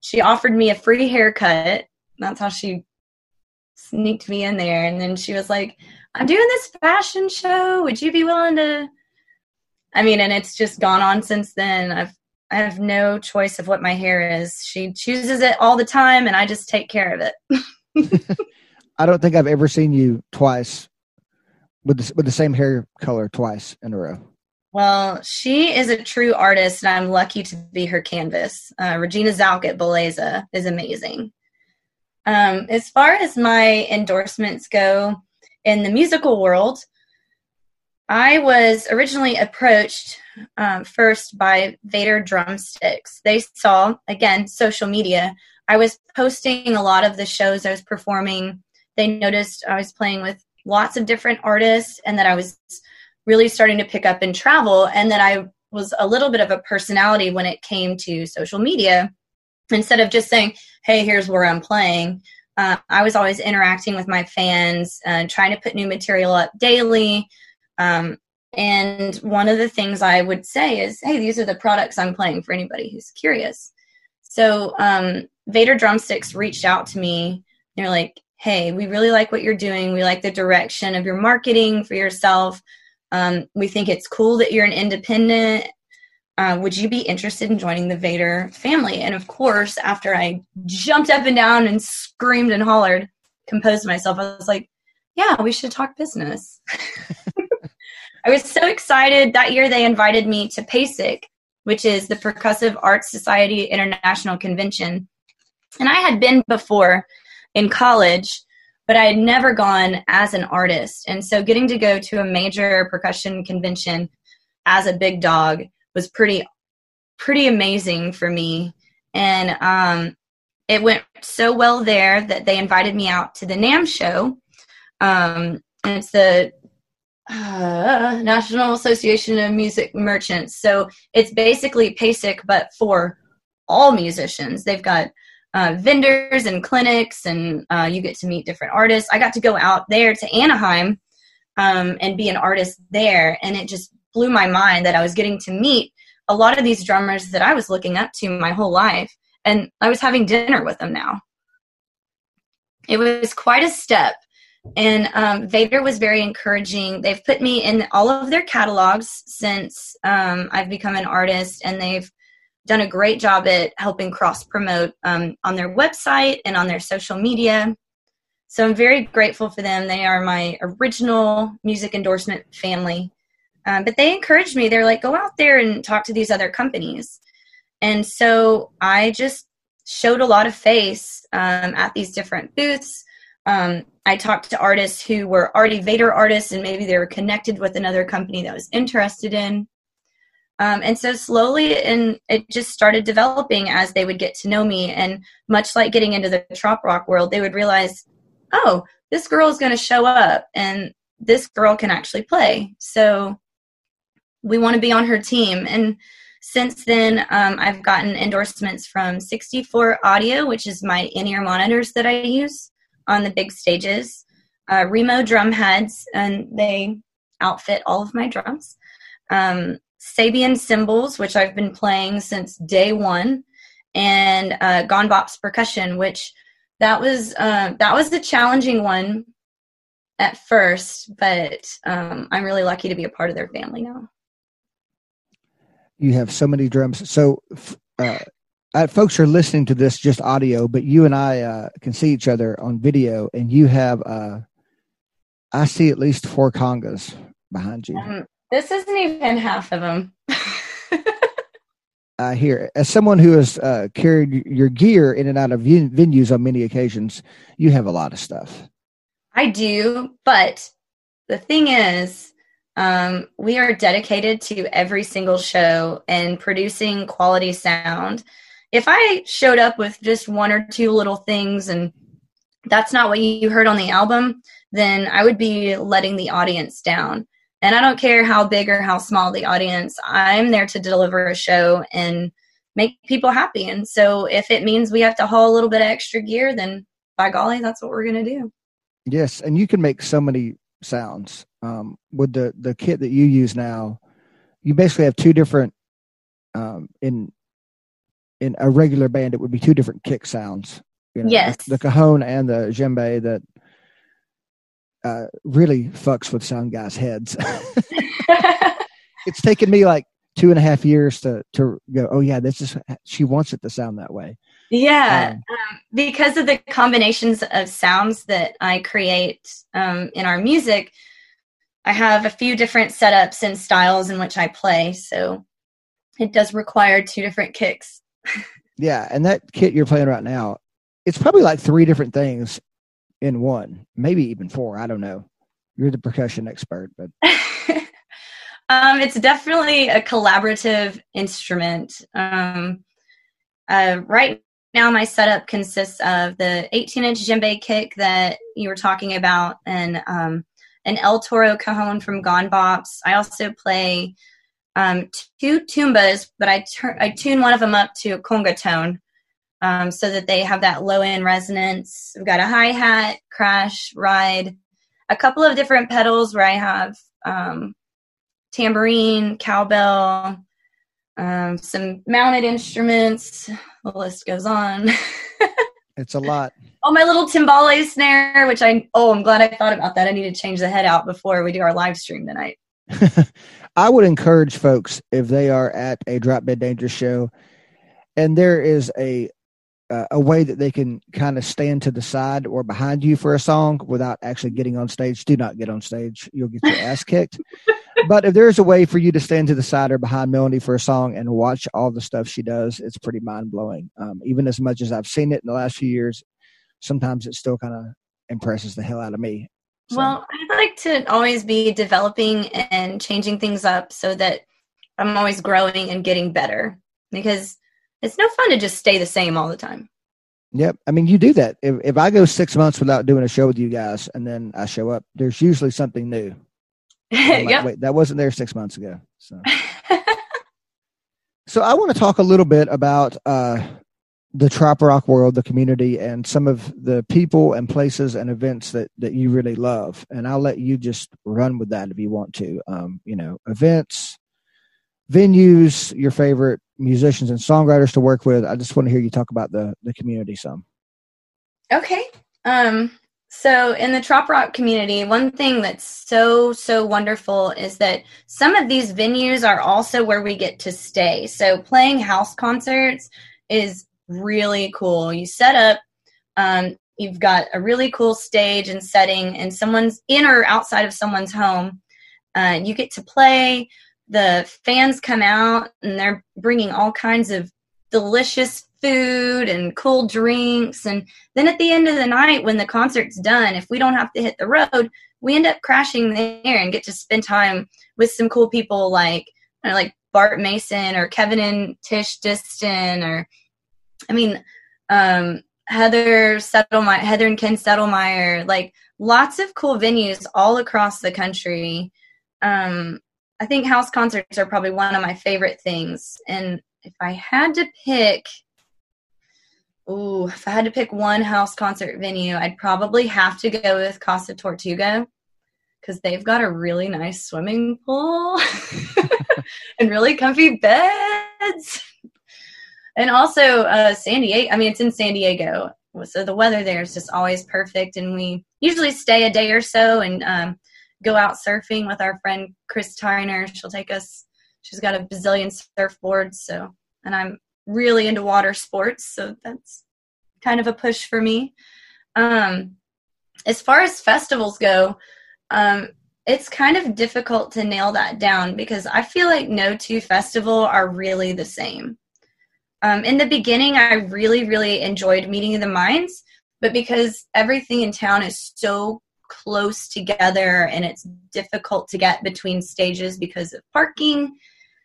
She offered me a free haircut. That's how she sneaked me in there. And then she was like, "I'm doing this fashion show. Would you be willing to?" I mean, and it's just gone on since then. I've I have no choice of what my hair is. She chooses it all the time, and I just take care of it. I don't think I've ever seen you twice with the, with the same hair color twice in a row. Well, she is a true artist, and I'm lucky to be her canvas. Uh, Regina Zalk at Beleza is amazing. Um, as far as my endorsements go in the musical world, I was originally approached um, first by Vader Drumsticks. They saw, again, social media. I was posting a lot of the shows I was performing. They noticed I was playing with lots of different artists, and that I was really starting to pick up and travel, and that I was a little bit of a personality when it came to social media. Instead of just saying, "Hey, here's where I'm playing," uh, I was always interacting with my fans and uh, trying to put new material up daily. Um, and one of the things I would say is, "Hey, these are the products I'm playing for anybody who's curious." So um, Vader Drumsticks reached out to me. They're like, "Hey, we really like what you're doing. We like the direction of your marketing for yourself. Um, we think it's cool that you're an independent. Uh, would you be interested in joining the Vader family?" And of course, after I jumped up and down and screamed and hollered, composed myself, I was like, "Yeah, we should talk business." I was so excited. That year they invited me to PASIC, which is the Percussive Arts Society International Convention. And I had been before in college, but I had never gone as an artist. And so getting to go to a major percussion convention as a big dog was pretty, pretty amazing for me. And um, it went so well there that they invited me out to the NAMM show. Um, and it's the uh, National Association of Music Merchants. So it's basically PASIC, but for all musicians. They've got Uh, vendors and clinics, and uh, you get to meet different artists. I got to go out there to Anaheim um, and be an artist there, and it just blew my mind that I was getting to meet a lot of these drummers that I was looking up to my whole life, and I was having dinner with them now. It was quite a step, and um, Vader was very encouraging. They've put me in all of their catalogs since um, I've become an artist, and they've done a great job at helping cross-promote um, on their website and on their social media. So I'm very grateful for them. They are my original music endorsement family. Um, but they encouraged me. They're like, "Go out there and talk to these other companies." And so I just showed a lot of face um, at these different booths. Um, I talked to artists who were already Vader artists, and maybe they were connected with another company that I was interested in. Um, and so slowly, and it just started developing as they would get to know me. And much like getting into the Trop Rock world, they would realize, "Oh, this girl is going to show up, and this girl can actually play. So we want to be on her team." And since then, um, I've gotten endorsements from sixty-four Audio, which is my in-ear monitors that I use on the big stages, uh, Remo drum heads, and they outfit all of my drums. Um, Sabian cymbals, which I've been playing since day one, and uh, Gon Bops percussion, which that was uh, that was the challenging one at first, but um, I'm really lucky to be a part of their family now. You have so many drums. So uh, uh, folks are listening to this just audio, but you and I uh, can see each other on video, and you have, uh, I see at least four congas behind you. Um, this isn't even half of them. I hear, as someone who has uh, carried your gear in and out of v- venues on many occasions, you have a lot of stuff. I do, but the thing is, um, we are dedicated to every single show and producing quality sound. If I showed up with just one or two little things and that's not what you heard on the album, then I would be letting the audience down. And I don't care how big or how small the audience, I'm there to deliver a show and make people happy. And so if it means we have to haul a little bit of extra gear, then by golly, that's what we're going to do. Yes. And you can make so many sounds um, with the, the kit that you use now. You basically have two different um, in, in a regular band, it would be two different kick sounds. You know, yes. The, the cajon and the djembe that, Uh, really fucks with sound guys' heads. It's taken me like two and a half years to, to go, oh yeah, this is, she wants it to sound that way. Yeah. Um, um, because of the combinations of sounds that I create um, in our music, I have a few different setups and styles in which I play. So it does require two different kicks. Yeah. And that kit you're playing right now, it's probably like three different things in one, maybe even four. I don't know. You're the percussion expert, but um, it's definitely a collaborative instrument. Um, uh, right now, my setup consists of the eighteen-inch djembe kick that you were talking about, and um, an El Toro cajon from Gon Bops. I also play um, two tumbas, but I tur- I tune one of them up to a conga tone. Um, so that they have that low-end resonance. We've got a hi-hat, crash, ride, a couple of different pedals where I have um, tambourine, cowbell, um, some mounted instruments. The list goes on. It's a lot. Oh, my little timbale snare, which I, oh, I'm glad I thought about that. I need to change the head out before we do our live stream tonight. I would encourage folks, if they are at a Drop Dead Dangerous show, and there is a Uh, a way that they can kind of stand to the side or behind you for a song without actually getting on stage. Do not get on stage. You'll get your ass kicked. But if there's a way for you to stand to the side or behind Melanie for a song and watch all the stuff she does, it's pretty mind blowing. Um, even as much as I've seen it in the last few years, sometimes it still kind of impresses the hell out of me. So. Well, I like to always be developing and changing things up so that I'm always growing and getting better, because it's no fun to just stay the same all the time. Yep. I mean, you do that. If, if I go six months without doing a show with you guys and then I show up, there's usually something new. Like, yep. Wait, that wasn't there six months ago. So, so I want to talk a little bit about uh, the Trop Rock world, the community, and some of the people and places and events that, that you really love. And I'll let you just run with that if you want to. Um, you know, events, venues, your favorite musicians and songwriters to work with. I just want to hear you talk about the, the community some. Okay. Um, so in the Trop Rock community, one thing that's so, so wonderful is that some of these venues are also where we get to stay. So playing house concerts is really cool. You set up, um, you've got a really cool stage and setting, and someone's in or outside of someone's home. Uh, you get to play. The fans come out and they're bringing all kinds of delicious food and cool drinks. And then at the end of the night, when the concert's done, if we don't have to hit the road, we end up crashing there and get to spend time with some cool people like, you know, like Bart Mason or Kevin and Tish Diston, or, I mean, um, Heather Settlemeyer, Heather and Ken Settlemeyer, like lots of cool venues all across the country. Um, I think house concerts are probably one of my favorite things. And if I had to pick, ooh, if I had to pick one house concert venue, I'd probably have to go with Casa Tortuga, because they've got a really nice swimming pool and really comfy beds. And also uh, San Diego. I mean, it's in San Diego, so the weather there is just always perfect. And we usually stay a day or so and um, go out surfing with our friend Chris Tyner. She'll take us. She's got a bazillion surfboards. So, and I'm really into water sports, so that's kind of a push for me. Um, as far as festivals go, um, it's kind of difficult to nail that down because I feel like no two festival are really the same. Um, in the beginning, I really, really enjoyed Meeting of the Minds, but because everything in town is so close together and it's difficult to get between stages because of parking,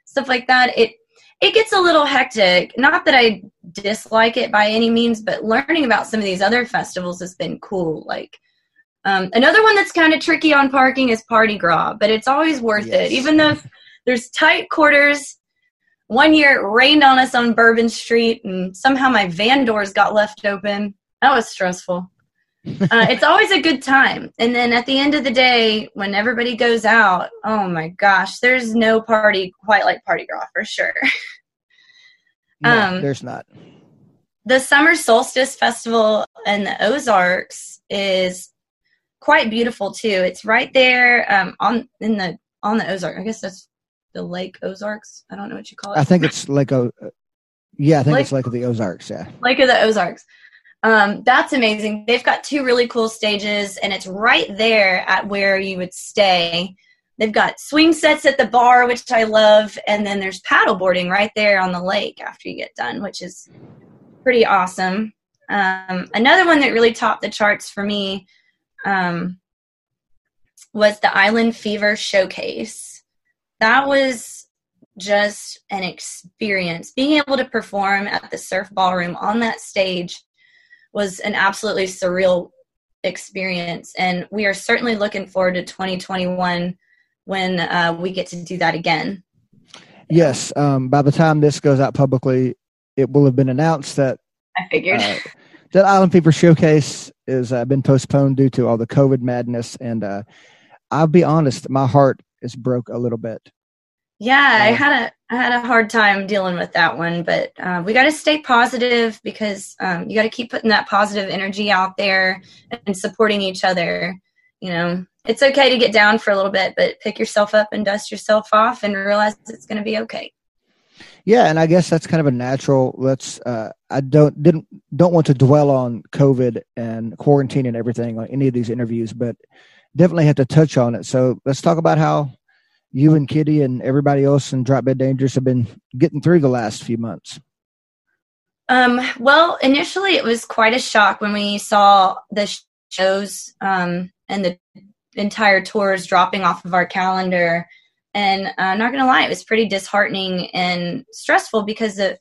stuff like that, it it gets a little hectic. Not that I dislike it by any means, but learning about some of these other festivals has been cool. Like um, another one that's kind of tricky on parking is Party Gras, but it's always worth yes. it. Even though there's tight quarters, one year it rained on us on Bourbon Street and somehow my van doors got left open. That was stressful. Uh, it's always a good time. And then at the end of the day, when everybody goes out, oh my gosh, there's no party quite like Party Gras for sure. No, um, there's not. The Summer Solstice Festival in the Ozarks is quite beautiful too. It's right there um, on in the on the Ozarks. I guess that's the Lake Ozarks. I don't know what you call it. I think it's Lake O. Yeah, I think Lake, it's Lake of the Ozarks. Yeah, Lake of the Ozarks. Um, that's amazing. They've got two really cool stages, and it's right there at where you would stay. They've got swing sets at the bar, which I love, and then there's paddleboarding right there on the lake after you get done, which is pretty awesome. Um, another one that really topped the charts for me um, was the Island Fever Showcase. That was just an experience. Being able to perform at the Surf Ballroom on that stage was an absolutely surreal experience. And we are certainly looking forward to twenty twenty-one when uh, we get to do that again. Yes. Um, by the time this goes out publicly, it will have been announced that I figured uh, that Island Fever Showcase has uh, been postponed due to all the COVID madness. And uh, I'll be honest, my heart is broke a little bit. Yeah, I had a I had a hard time dealing with that one, but uh, we got to stay positive because um, you got to keep putting that positive energy out there and supporting each other. You know, it's okay to get down for a little bit, but pick yourself up and dust yourself off and realize it's going to be okay. Yeah, and I guess that's kind of a natural. Let's. Uh, I don't didn't don't want to dwell on COVID and quarantine and everything on any of these interviews, but definitely have to touch on it. So let's talk about how you and Kitty and everybody else in Drop Dead Dangerous have been getting through the last few months. Um, well, initially it was quite a shock when we saw the shows um, and the entire tours dropping off of our calendar. And uh, I'm not going to lie, it was pretty disheartening and stressful because of,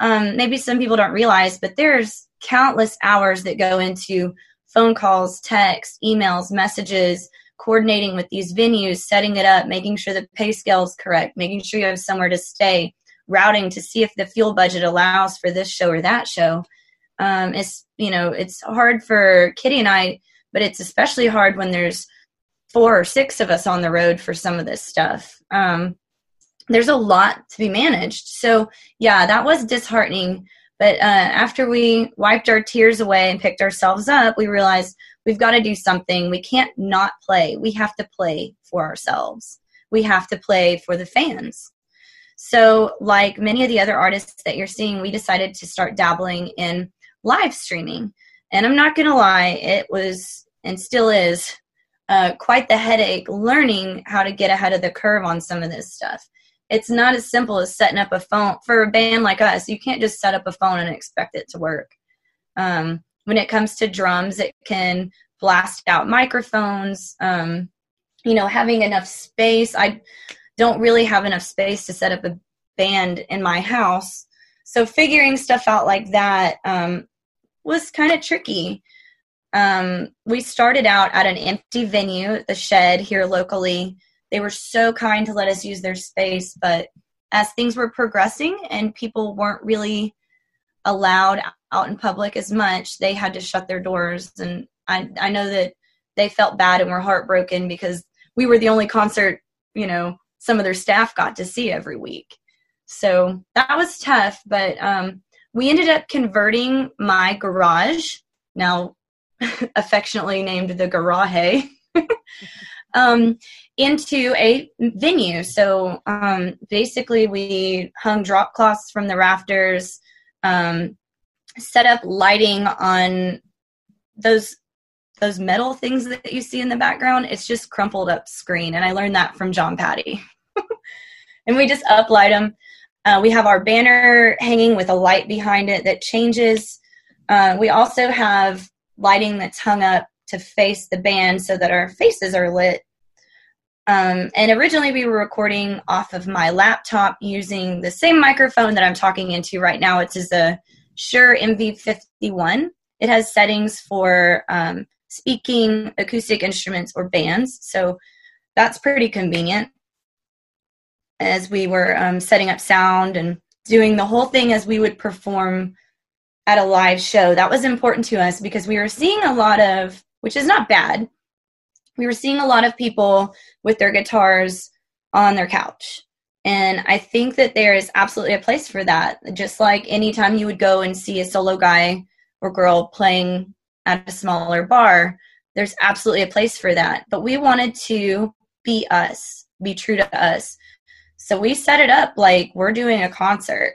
um, maybe some people don't realize, but there's countless hours that go into phone calls, texts, emails, messages, coordinating with these venues, setting it up, making sure the pay scale is correct, making sure you have somewhere to stay, routing to see if the fuel budget allows for this show or that show. Um, it's, you know, it's hard for Kitty and I, but it's especially hard when there's four or six of us on the road for some of this stuff. Um, there's a lot to be managed. So yeah, that was disheartening. But uh, after we wiped our tears away and picked ourselves up, we realized we've got to do something. We can't not play. We have to play for ourselves. We have to play for the fans. So like many of the other artists that you're seeing, we decided to start dabbling in live streaming. And I'm not going to lie, it was and still is uh, quite the headache learning how to get ahead of the curve on some of this stuff. It's not as simple as setting up a phone. For a band like us, you can't just set up a phone and expect it to work. Um, when it comes to drums, it can blast out microphones. Um, you know, having enough space. I don't really have enough space to set up a band in my house. So figuring stuff out like that um, was kind of tricky. Um, we started out at an empty venue, the Shed, here locally. They were so kind to let us use their space, but as things were progressing and people weren't really allowed out in public as much, they had to shut their doors. And I, I know that they felt bad and were heartbroken because we were the only concert, you know, some of their staff got to see every week. So that was tough, but um, we ended up converting my garage, now affectionately named the Garaje, um, into a venue. So um, basically we hung drop cloths from the rafters, um, set up lighting on those those metal things that you see in the background. It's just crumpled up screen. And I learned that from John Patty. And we just uplight them. Uh, we have our banner hanging with a light behind it that changes. Uh, we also have lighting that's hung up to face the band so that our faces are lit. Um, and originally we were recording off of my laptop using the same microphone that I'm talking into right now. It is a Shure M V fifty-one. It has settings for um, speaking, acoustic instruments, or bands. So that's pretty convenient. As we were um, setting up sound and doing the whole thing as we would perform at a live show. That was important to us because we were seeing a lot of, which is not bad, we were seeing a lot of people with their guitars on their couch. And I think that there is absolutely a place for that. Just like anytime you would go and see a solo guy or girl playing at a smaller bar, there's absolutely a place for that. But we wanted to be us, be true to us. So we set it up like we're doing a concert.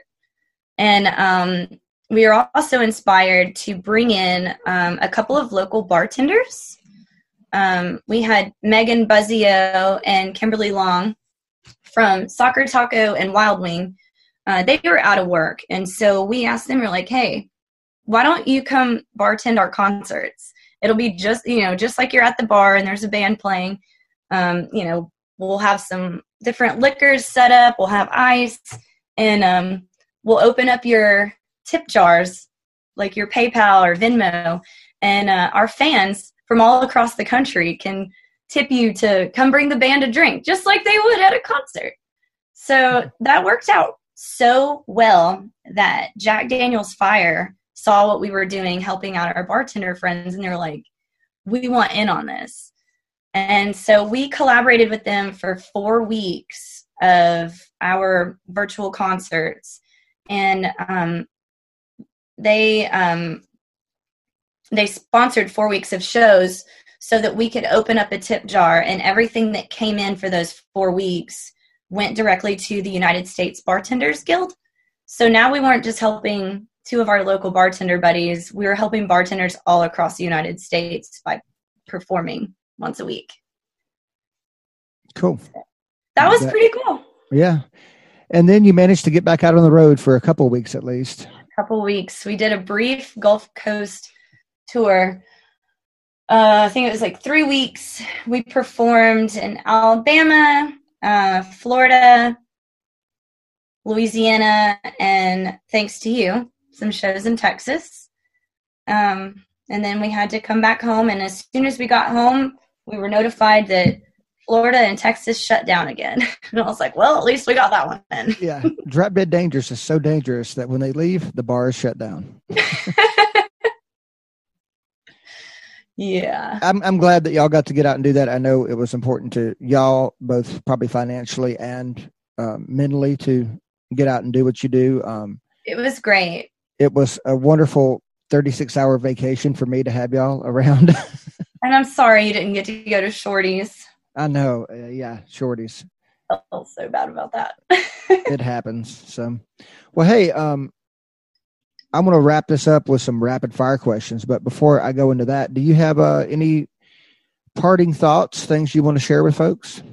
And um, we are also inspired to bring in um, a couple of local bartenders. Um, we had Megan Buzzio and Kimberly Long from Soccer Taco and Wild Wing. Uh, they were out of work. And so we asked them, we're like, hey, why don't you come bartend our concerts? It'll be just, you know, just like you're at the bar and there's a band playing, um, you know, we'll have some different liquors set up. We'll have ice, and um, we'll open up your tip jars, like your PayPal or Venmo, and uh, our fans from all across the country can tip you to come bring the band a drink, just like they would at a concert. So that worked out so well that Jack Daniel's Fire saw what we were doing, helping out our bartender friends, and they were like, we want in on this. And so we collaborated with them for four weeks of our virtual concerts, and um, they um, they sponsored four weeks of shows so that we could open up a tip jar, and everything that came in for those four weeks went directly to the United States Bartenders Guild. So now we weren't just helping two of our local bartender buddies, we were helping bartenders all across the United States by performing once a week. Cool. That was that, pretty cool. Yeah. And then you managed to get back out on the road for a couple of weeks at least. A couple of weeks. We did a brief Gulf Coast tour. Uh, I think it was like three weeks. We performed in Alabama, uh, Florida, Louisiana, and thanks to you, some shows in Texas. Um, and then we had to come back home. And as soon as we got home, we were notified that Florida and Texas shut down again. And I was like, well, at least we got that one then. Yeah. Drop Dead Dangerous is so dangerous that when they leave, the bar is shut down. Yeah. I'm I'm glad that y'all got to get out and do that. I know it was important to y'all, both probably financially and uh, mentally, to get out and do what you do. Um, it was great. It was a wonderful thirty-six hour vacation for me to have y'all around. And I'm sorry you didn't get to go to Shorty's. I know. Uh, yeah, Shorty's. I felt so bad about that. It happens. So, well, hey, um, I'm going to wrap this up with some rapid fire questions. But before I go into that, do you have uh, any parting thoughts, things you want to share with folks?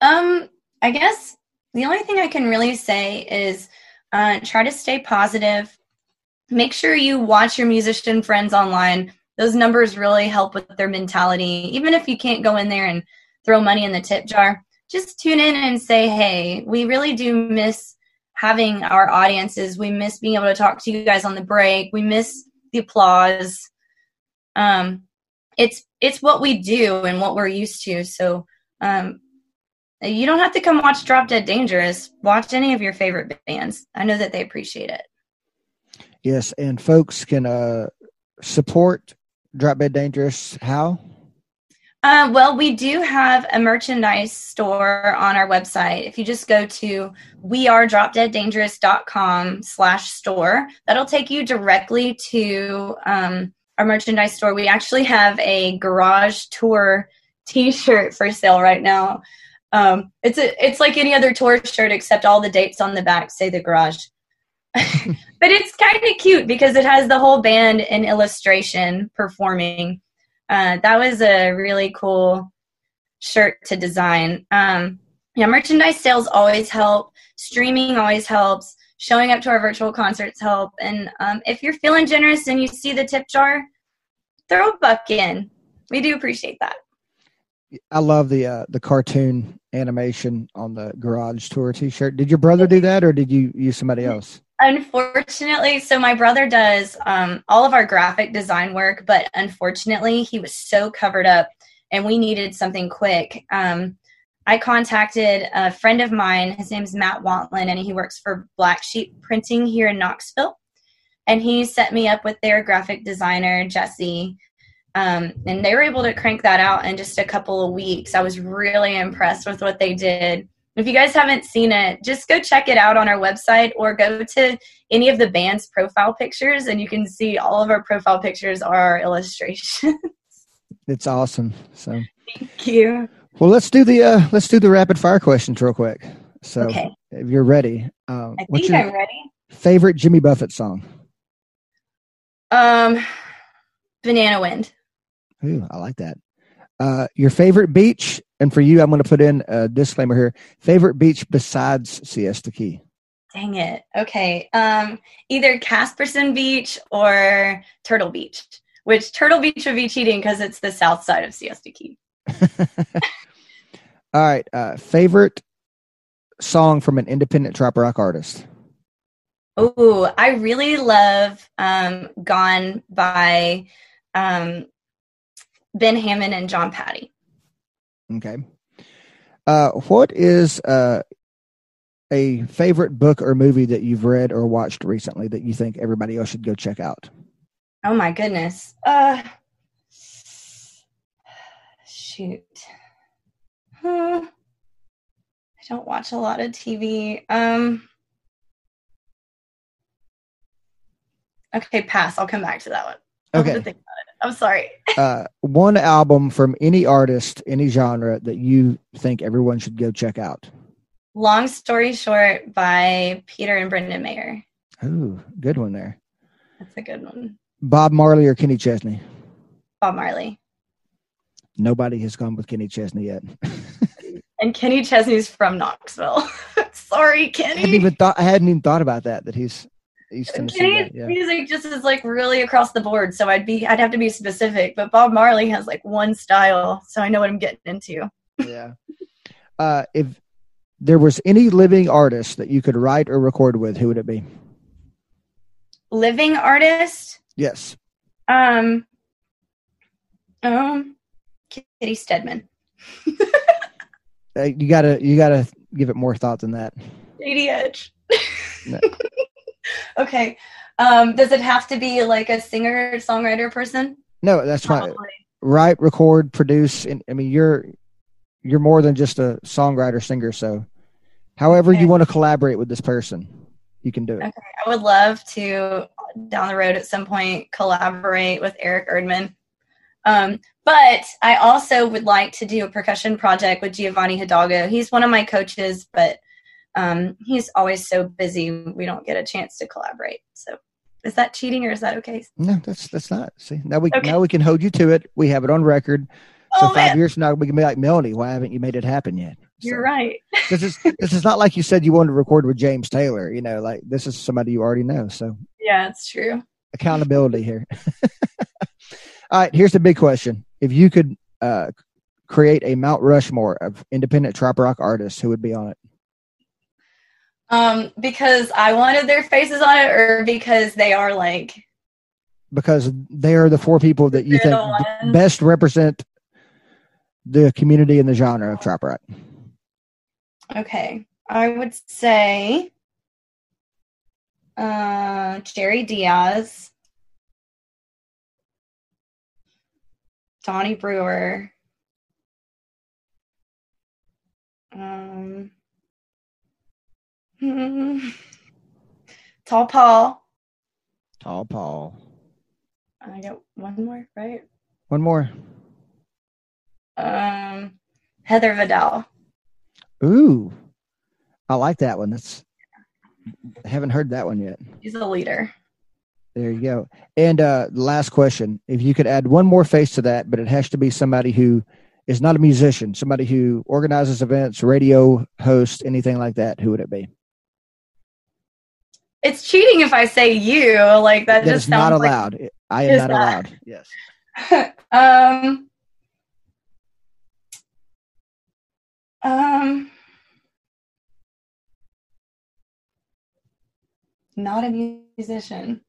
Um, I guess the only thing I can really say is uh, try to stay positive. Make sure you watch your musician friends online. Those numbers really help with their mentality. Even if you can't go in there and throw money in the tip jar, just tune in and say, hey, we really do miss having our audiences. We miss being able to talk to you guys on the break. We miss the applause. Um, it's it's what we do and what we're used to. So um, you don't have to come watch Drop Dead Dangerous. Watch any of your favorite bands. I know that they appreciate it. Yes, and folks can uh, support Drop Dead Dangerous how? Uh, well, we do have a merchandise store on our website. If you just go to we are drop dead dangerous dot com slash store, that'll take you directly to um, our merchandise store. We actually have a garage tour t-shirt for sale right now. Um, it's a, it's like any other tour shirt, except all the dates on the back say The Garage. But it's kind of cute because it has the whole band in illustration performing. Uh, that was a really cool shirt to design. Um, yeah, merchandise sales always help. Streaming always helps. Showing up to our virtual concerts help. And um, if you're feeling generous and you see the tip jar, throw a buck in. We do appreciate that. I love the uh, the cartoon animation on the Garage Tour t-shirt. Did your brother do that, or did you use somebody else? Unfortunately, so my brother does um, all of our graphic design work, but unfortunately he was so covered up and we needed something quick. Um, I contacted a friend of mine. His name's Matt Wantlin, and he works for Black Sheep Printing here in Knoxville. And he set me up with their graphic designer, Jesse. Um, and they were able to crank that out in just a couple of weeks. I was really impressed with what they did. If you guys haven't seen it, just go check it out on our website or go to any of the band's profile pictures, and you can see all of our profile pictures are our illustrations. It's awesome. So thank you. Well, let's do the uh, let's do the rapid fire questions real quick. So okay. If you're ready, uh, I what's think your I'm ready. Favorite Jimmy Buffett song? Um, Banana Wind. Ooh, I like that. Uh, your favorite beach, and for you, I'm going to put in a disclaimer here. Favorite beach besides Siesta Key? Dang it. Okay. Um, either Casperson Beach or Turtle Beach, which Turtle Beach would be cheating because it's the south side of Siesta Key. All right. Uh, favorite song from an independent Trop Rock artist? Oh, I really love um, Gone by um, Ben Hammond and John Patty. Okay. Uh, what is uh, a favorite book or movie that you've read or watched recently that you think everybody else should go check out? Oh, my goodness. Uh, shoot. Huh. I don't watch a lot of T V. Um, okay, pass. I'll come back to that one. I'll okay. Think about it. I'm sorry. uh, one album from any artist, any genre that you think everyone should go check out. Long Story Short by Peter and Brendan Mayer. Ooh, good one there. That's a good one. Bob Marley or Kenny Chesney? Bob Marley. Nobody has gone with Kenny Chesney yet. And Kenny Chesney's from Knoxville. Sorry, Kenny. I hadn't even thought, I hadn't even thought about that, that he's... Kenny's yeah. music just is like really across the board, so I'd be I'd have to be specific. But Bob Marley has like one style, so I know what I'm getting into. Yeah. Uh, if there was any living artist that you could write or record with, who would it be? Living artist? Yes. Um. Um. Kitty Steadman. uh, you gotta you gotta give it more thought than that. J D Edge. No. Okay. Um, does it have to be like a singer, songwriter person? No, that's fine. Write, record, produce. And I mean, you're, you're more than just a songwriter, singer. So however okay. you want to collaborate with this person, you can do it. Okay. I would love to down the road at some point collaborate with Eric Erdman. Um, but I also would like to do a percussion project with Giovanni Hidalgo. He's one of my coaches, but Um, he's always so busy. We don't get a chance to collaborate. So is that cheating or is that okay? No, that's, that's not. See, now we, okay. now we can hold you to it. We have it on record. So oh, five man. years from now, we can be like, Melanie, why haven't you made it happen yet? So, you're right. this is, this is not like you said you wanted to record with James Taylor, you know, like this is somebody you already know. So yeah, it's true. Accountability here. All right. Here's the big question. If you could, uh, create a Mount Rushmore of independent Trop Rock artists, who would be on it? Um, because I wanted their faces on it, or because they are like, because they are the four people that you think best represent the community and the genre of Trop Rock. Okay. I would say, uh, Jerry Diaz, Donnie Brewer, um, Tall Paul. Tall Paul. I got one more, right? One more. um, Heather Vidal. Ooh, I like that one. That's haven't heard that one yet. She's a leader. There you go. And uh, last question: if you could add one more face to that, but it has to be somebody who is not a musician, somebody who organizes events, radio hosts, anything like that. Who would it be? It's cheating if I say you. Like that, that just is sounds not allowed. Like, I am not allowed. Yes. um. Um. Not a musician.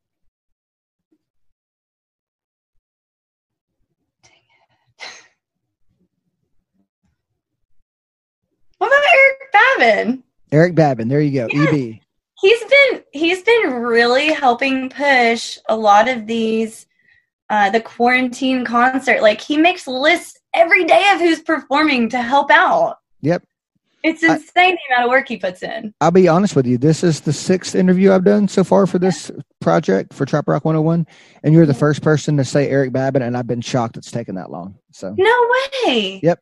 Dang it. What about Eric Babin? Eric Babin, there you go. Yeah. E B. He's been he's been really helping push a lot of these uh, the quarantine concert. Like he makes lists every day of who's performing to help out. Yep. It's insane I, the amount of work he puts in. I'll be honest with you. This is the sixth interview I've done so far for this project for Trop Rock one oh one. And you're the first person to say Eric Babin. And I've been shocked it's taken that long. So no way. Yep.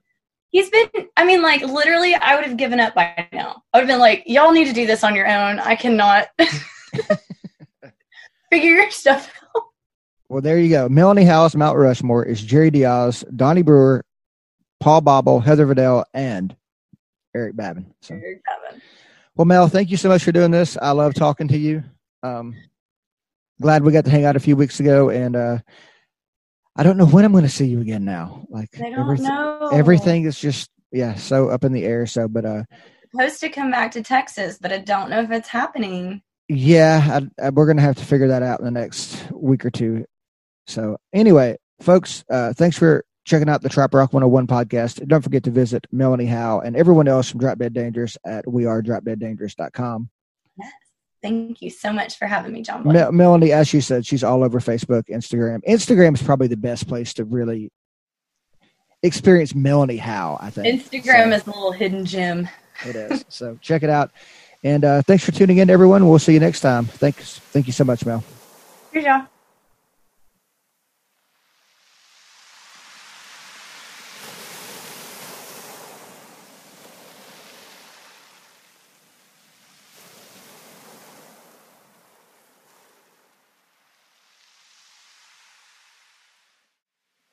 He's been, I mean, like literally I would have given up by now. I would have been like, y'all need to do this on your own. I cannot figure your stuff out. Well, there you go. Melanie Howe's Mount Rushmore is Jerry Diaz, Donnie Brewer, Paul Bobble, Heather Vidal, and Eric Babin. So. Eric Babin. Well, Mel, thank you so much for doing this. I love talking to you. Um, glad we got to hang out a few weeks ago, and uh, I don't know when I'm going to see you again now. Like I don't everyth- know. Everything is just yeah, so up in the air. So, but uh, I'm supposed to come back to Texas, but I don't know if it's happening. Yeah, I, I, we're going to have to figure that out in the next week or two. So, anyway, folks, uh, thanks for checking out the Trop Rock one oh one podcast. Don't forget to visit Melanie Howe and everyone else from Drop Dead Dangerous at we are drop dead dangerous dot com. Yes. Thank you so much for having me, John. Me- Melanie, as she said, she's all over Facebook, Instagram. Instagram is probably the best place to really experience Melanie Howe, I think. Instagram so, is a little hidden gem. It is. So check it out. And uh, thanks for tuning in, everyone. We'll see you next time. Thanks. Thank you so much, Mel. Good job.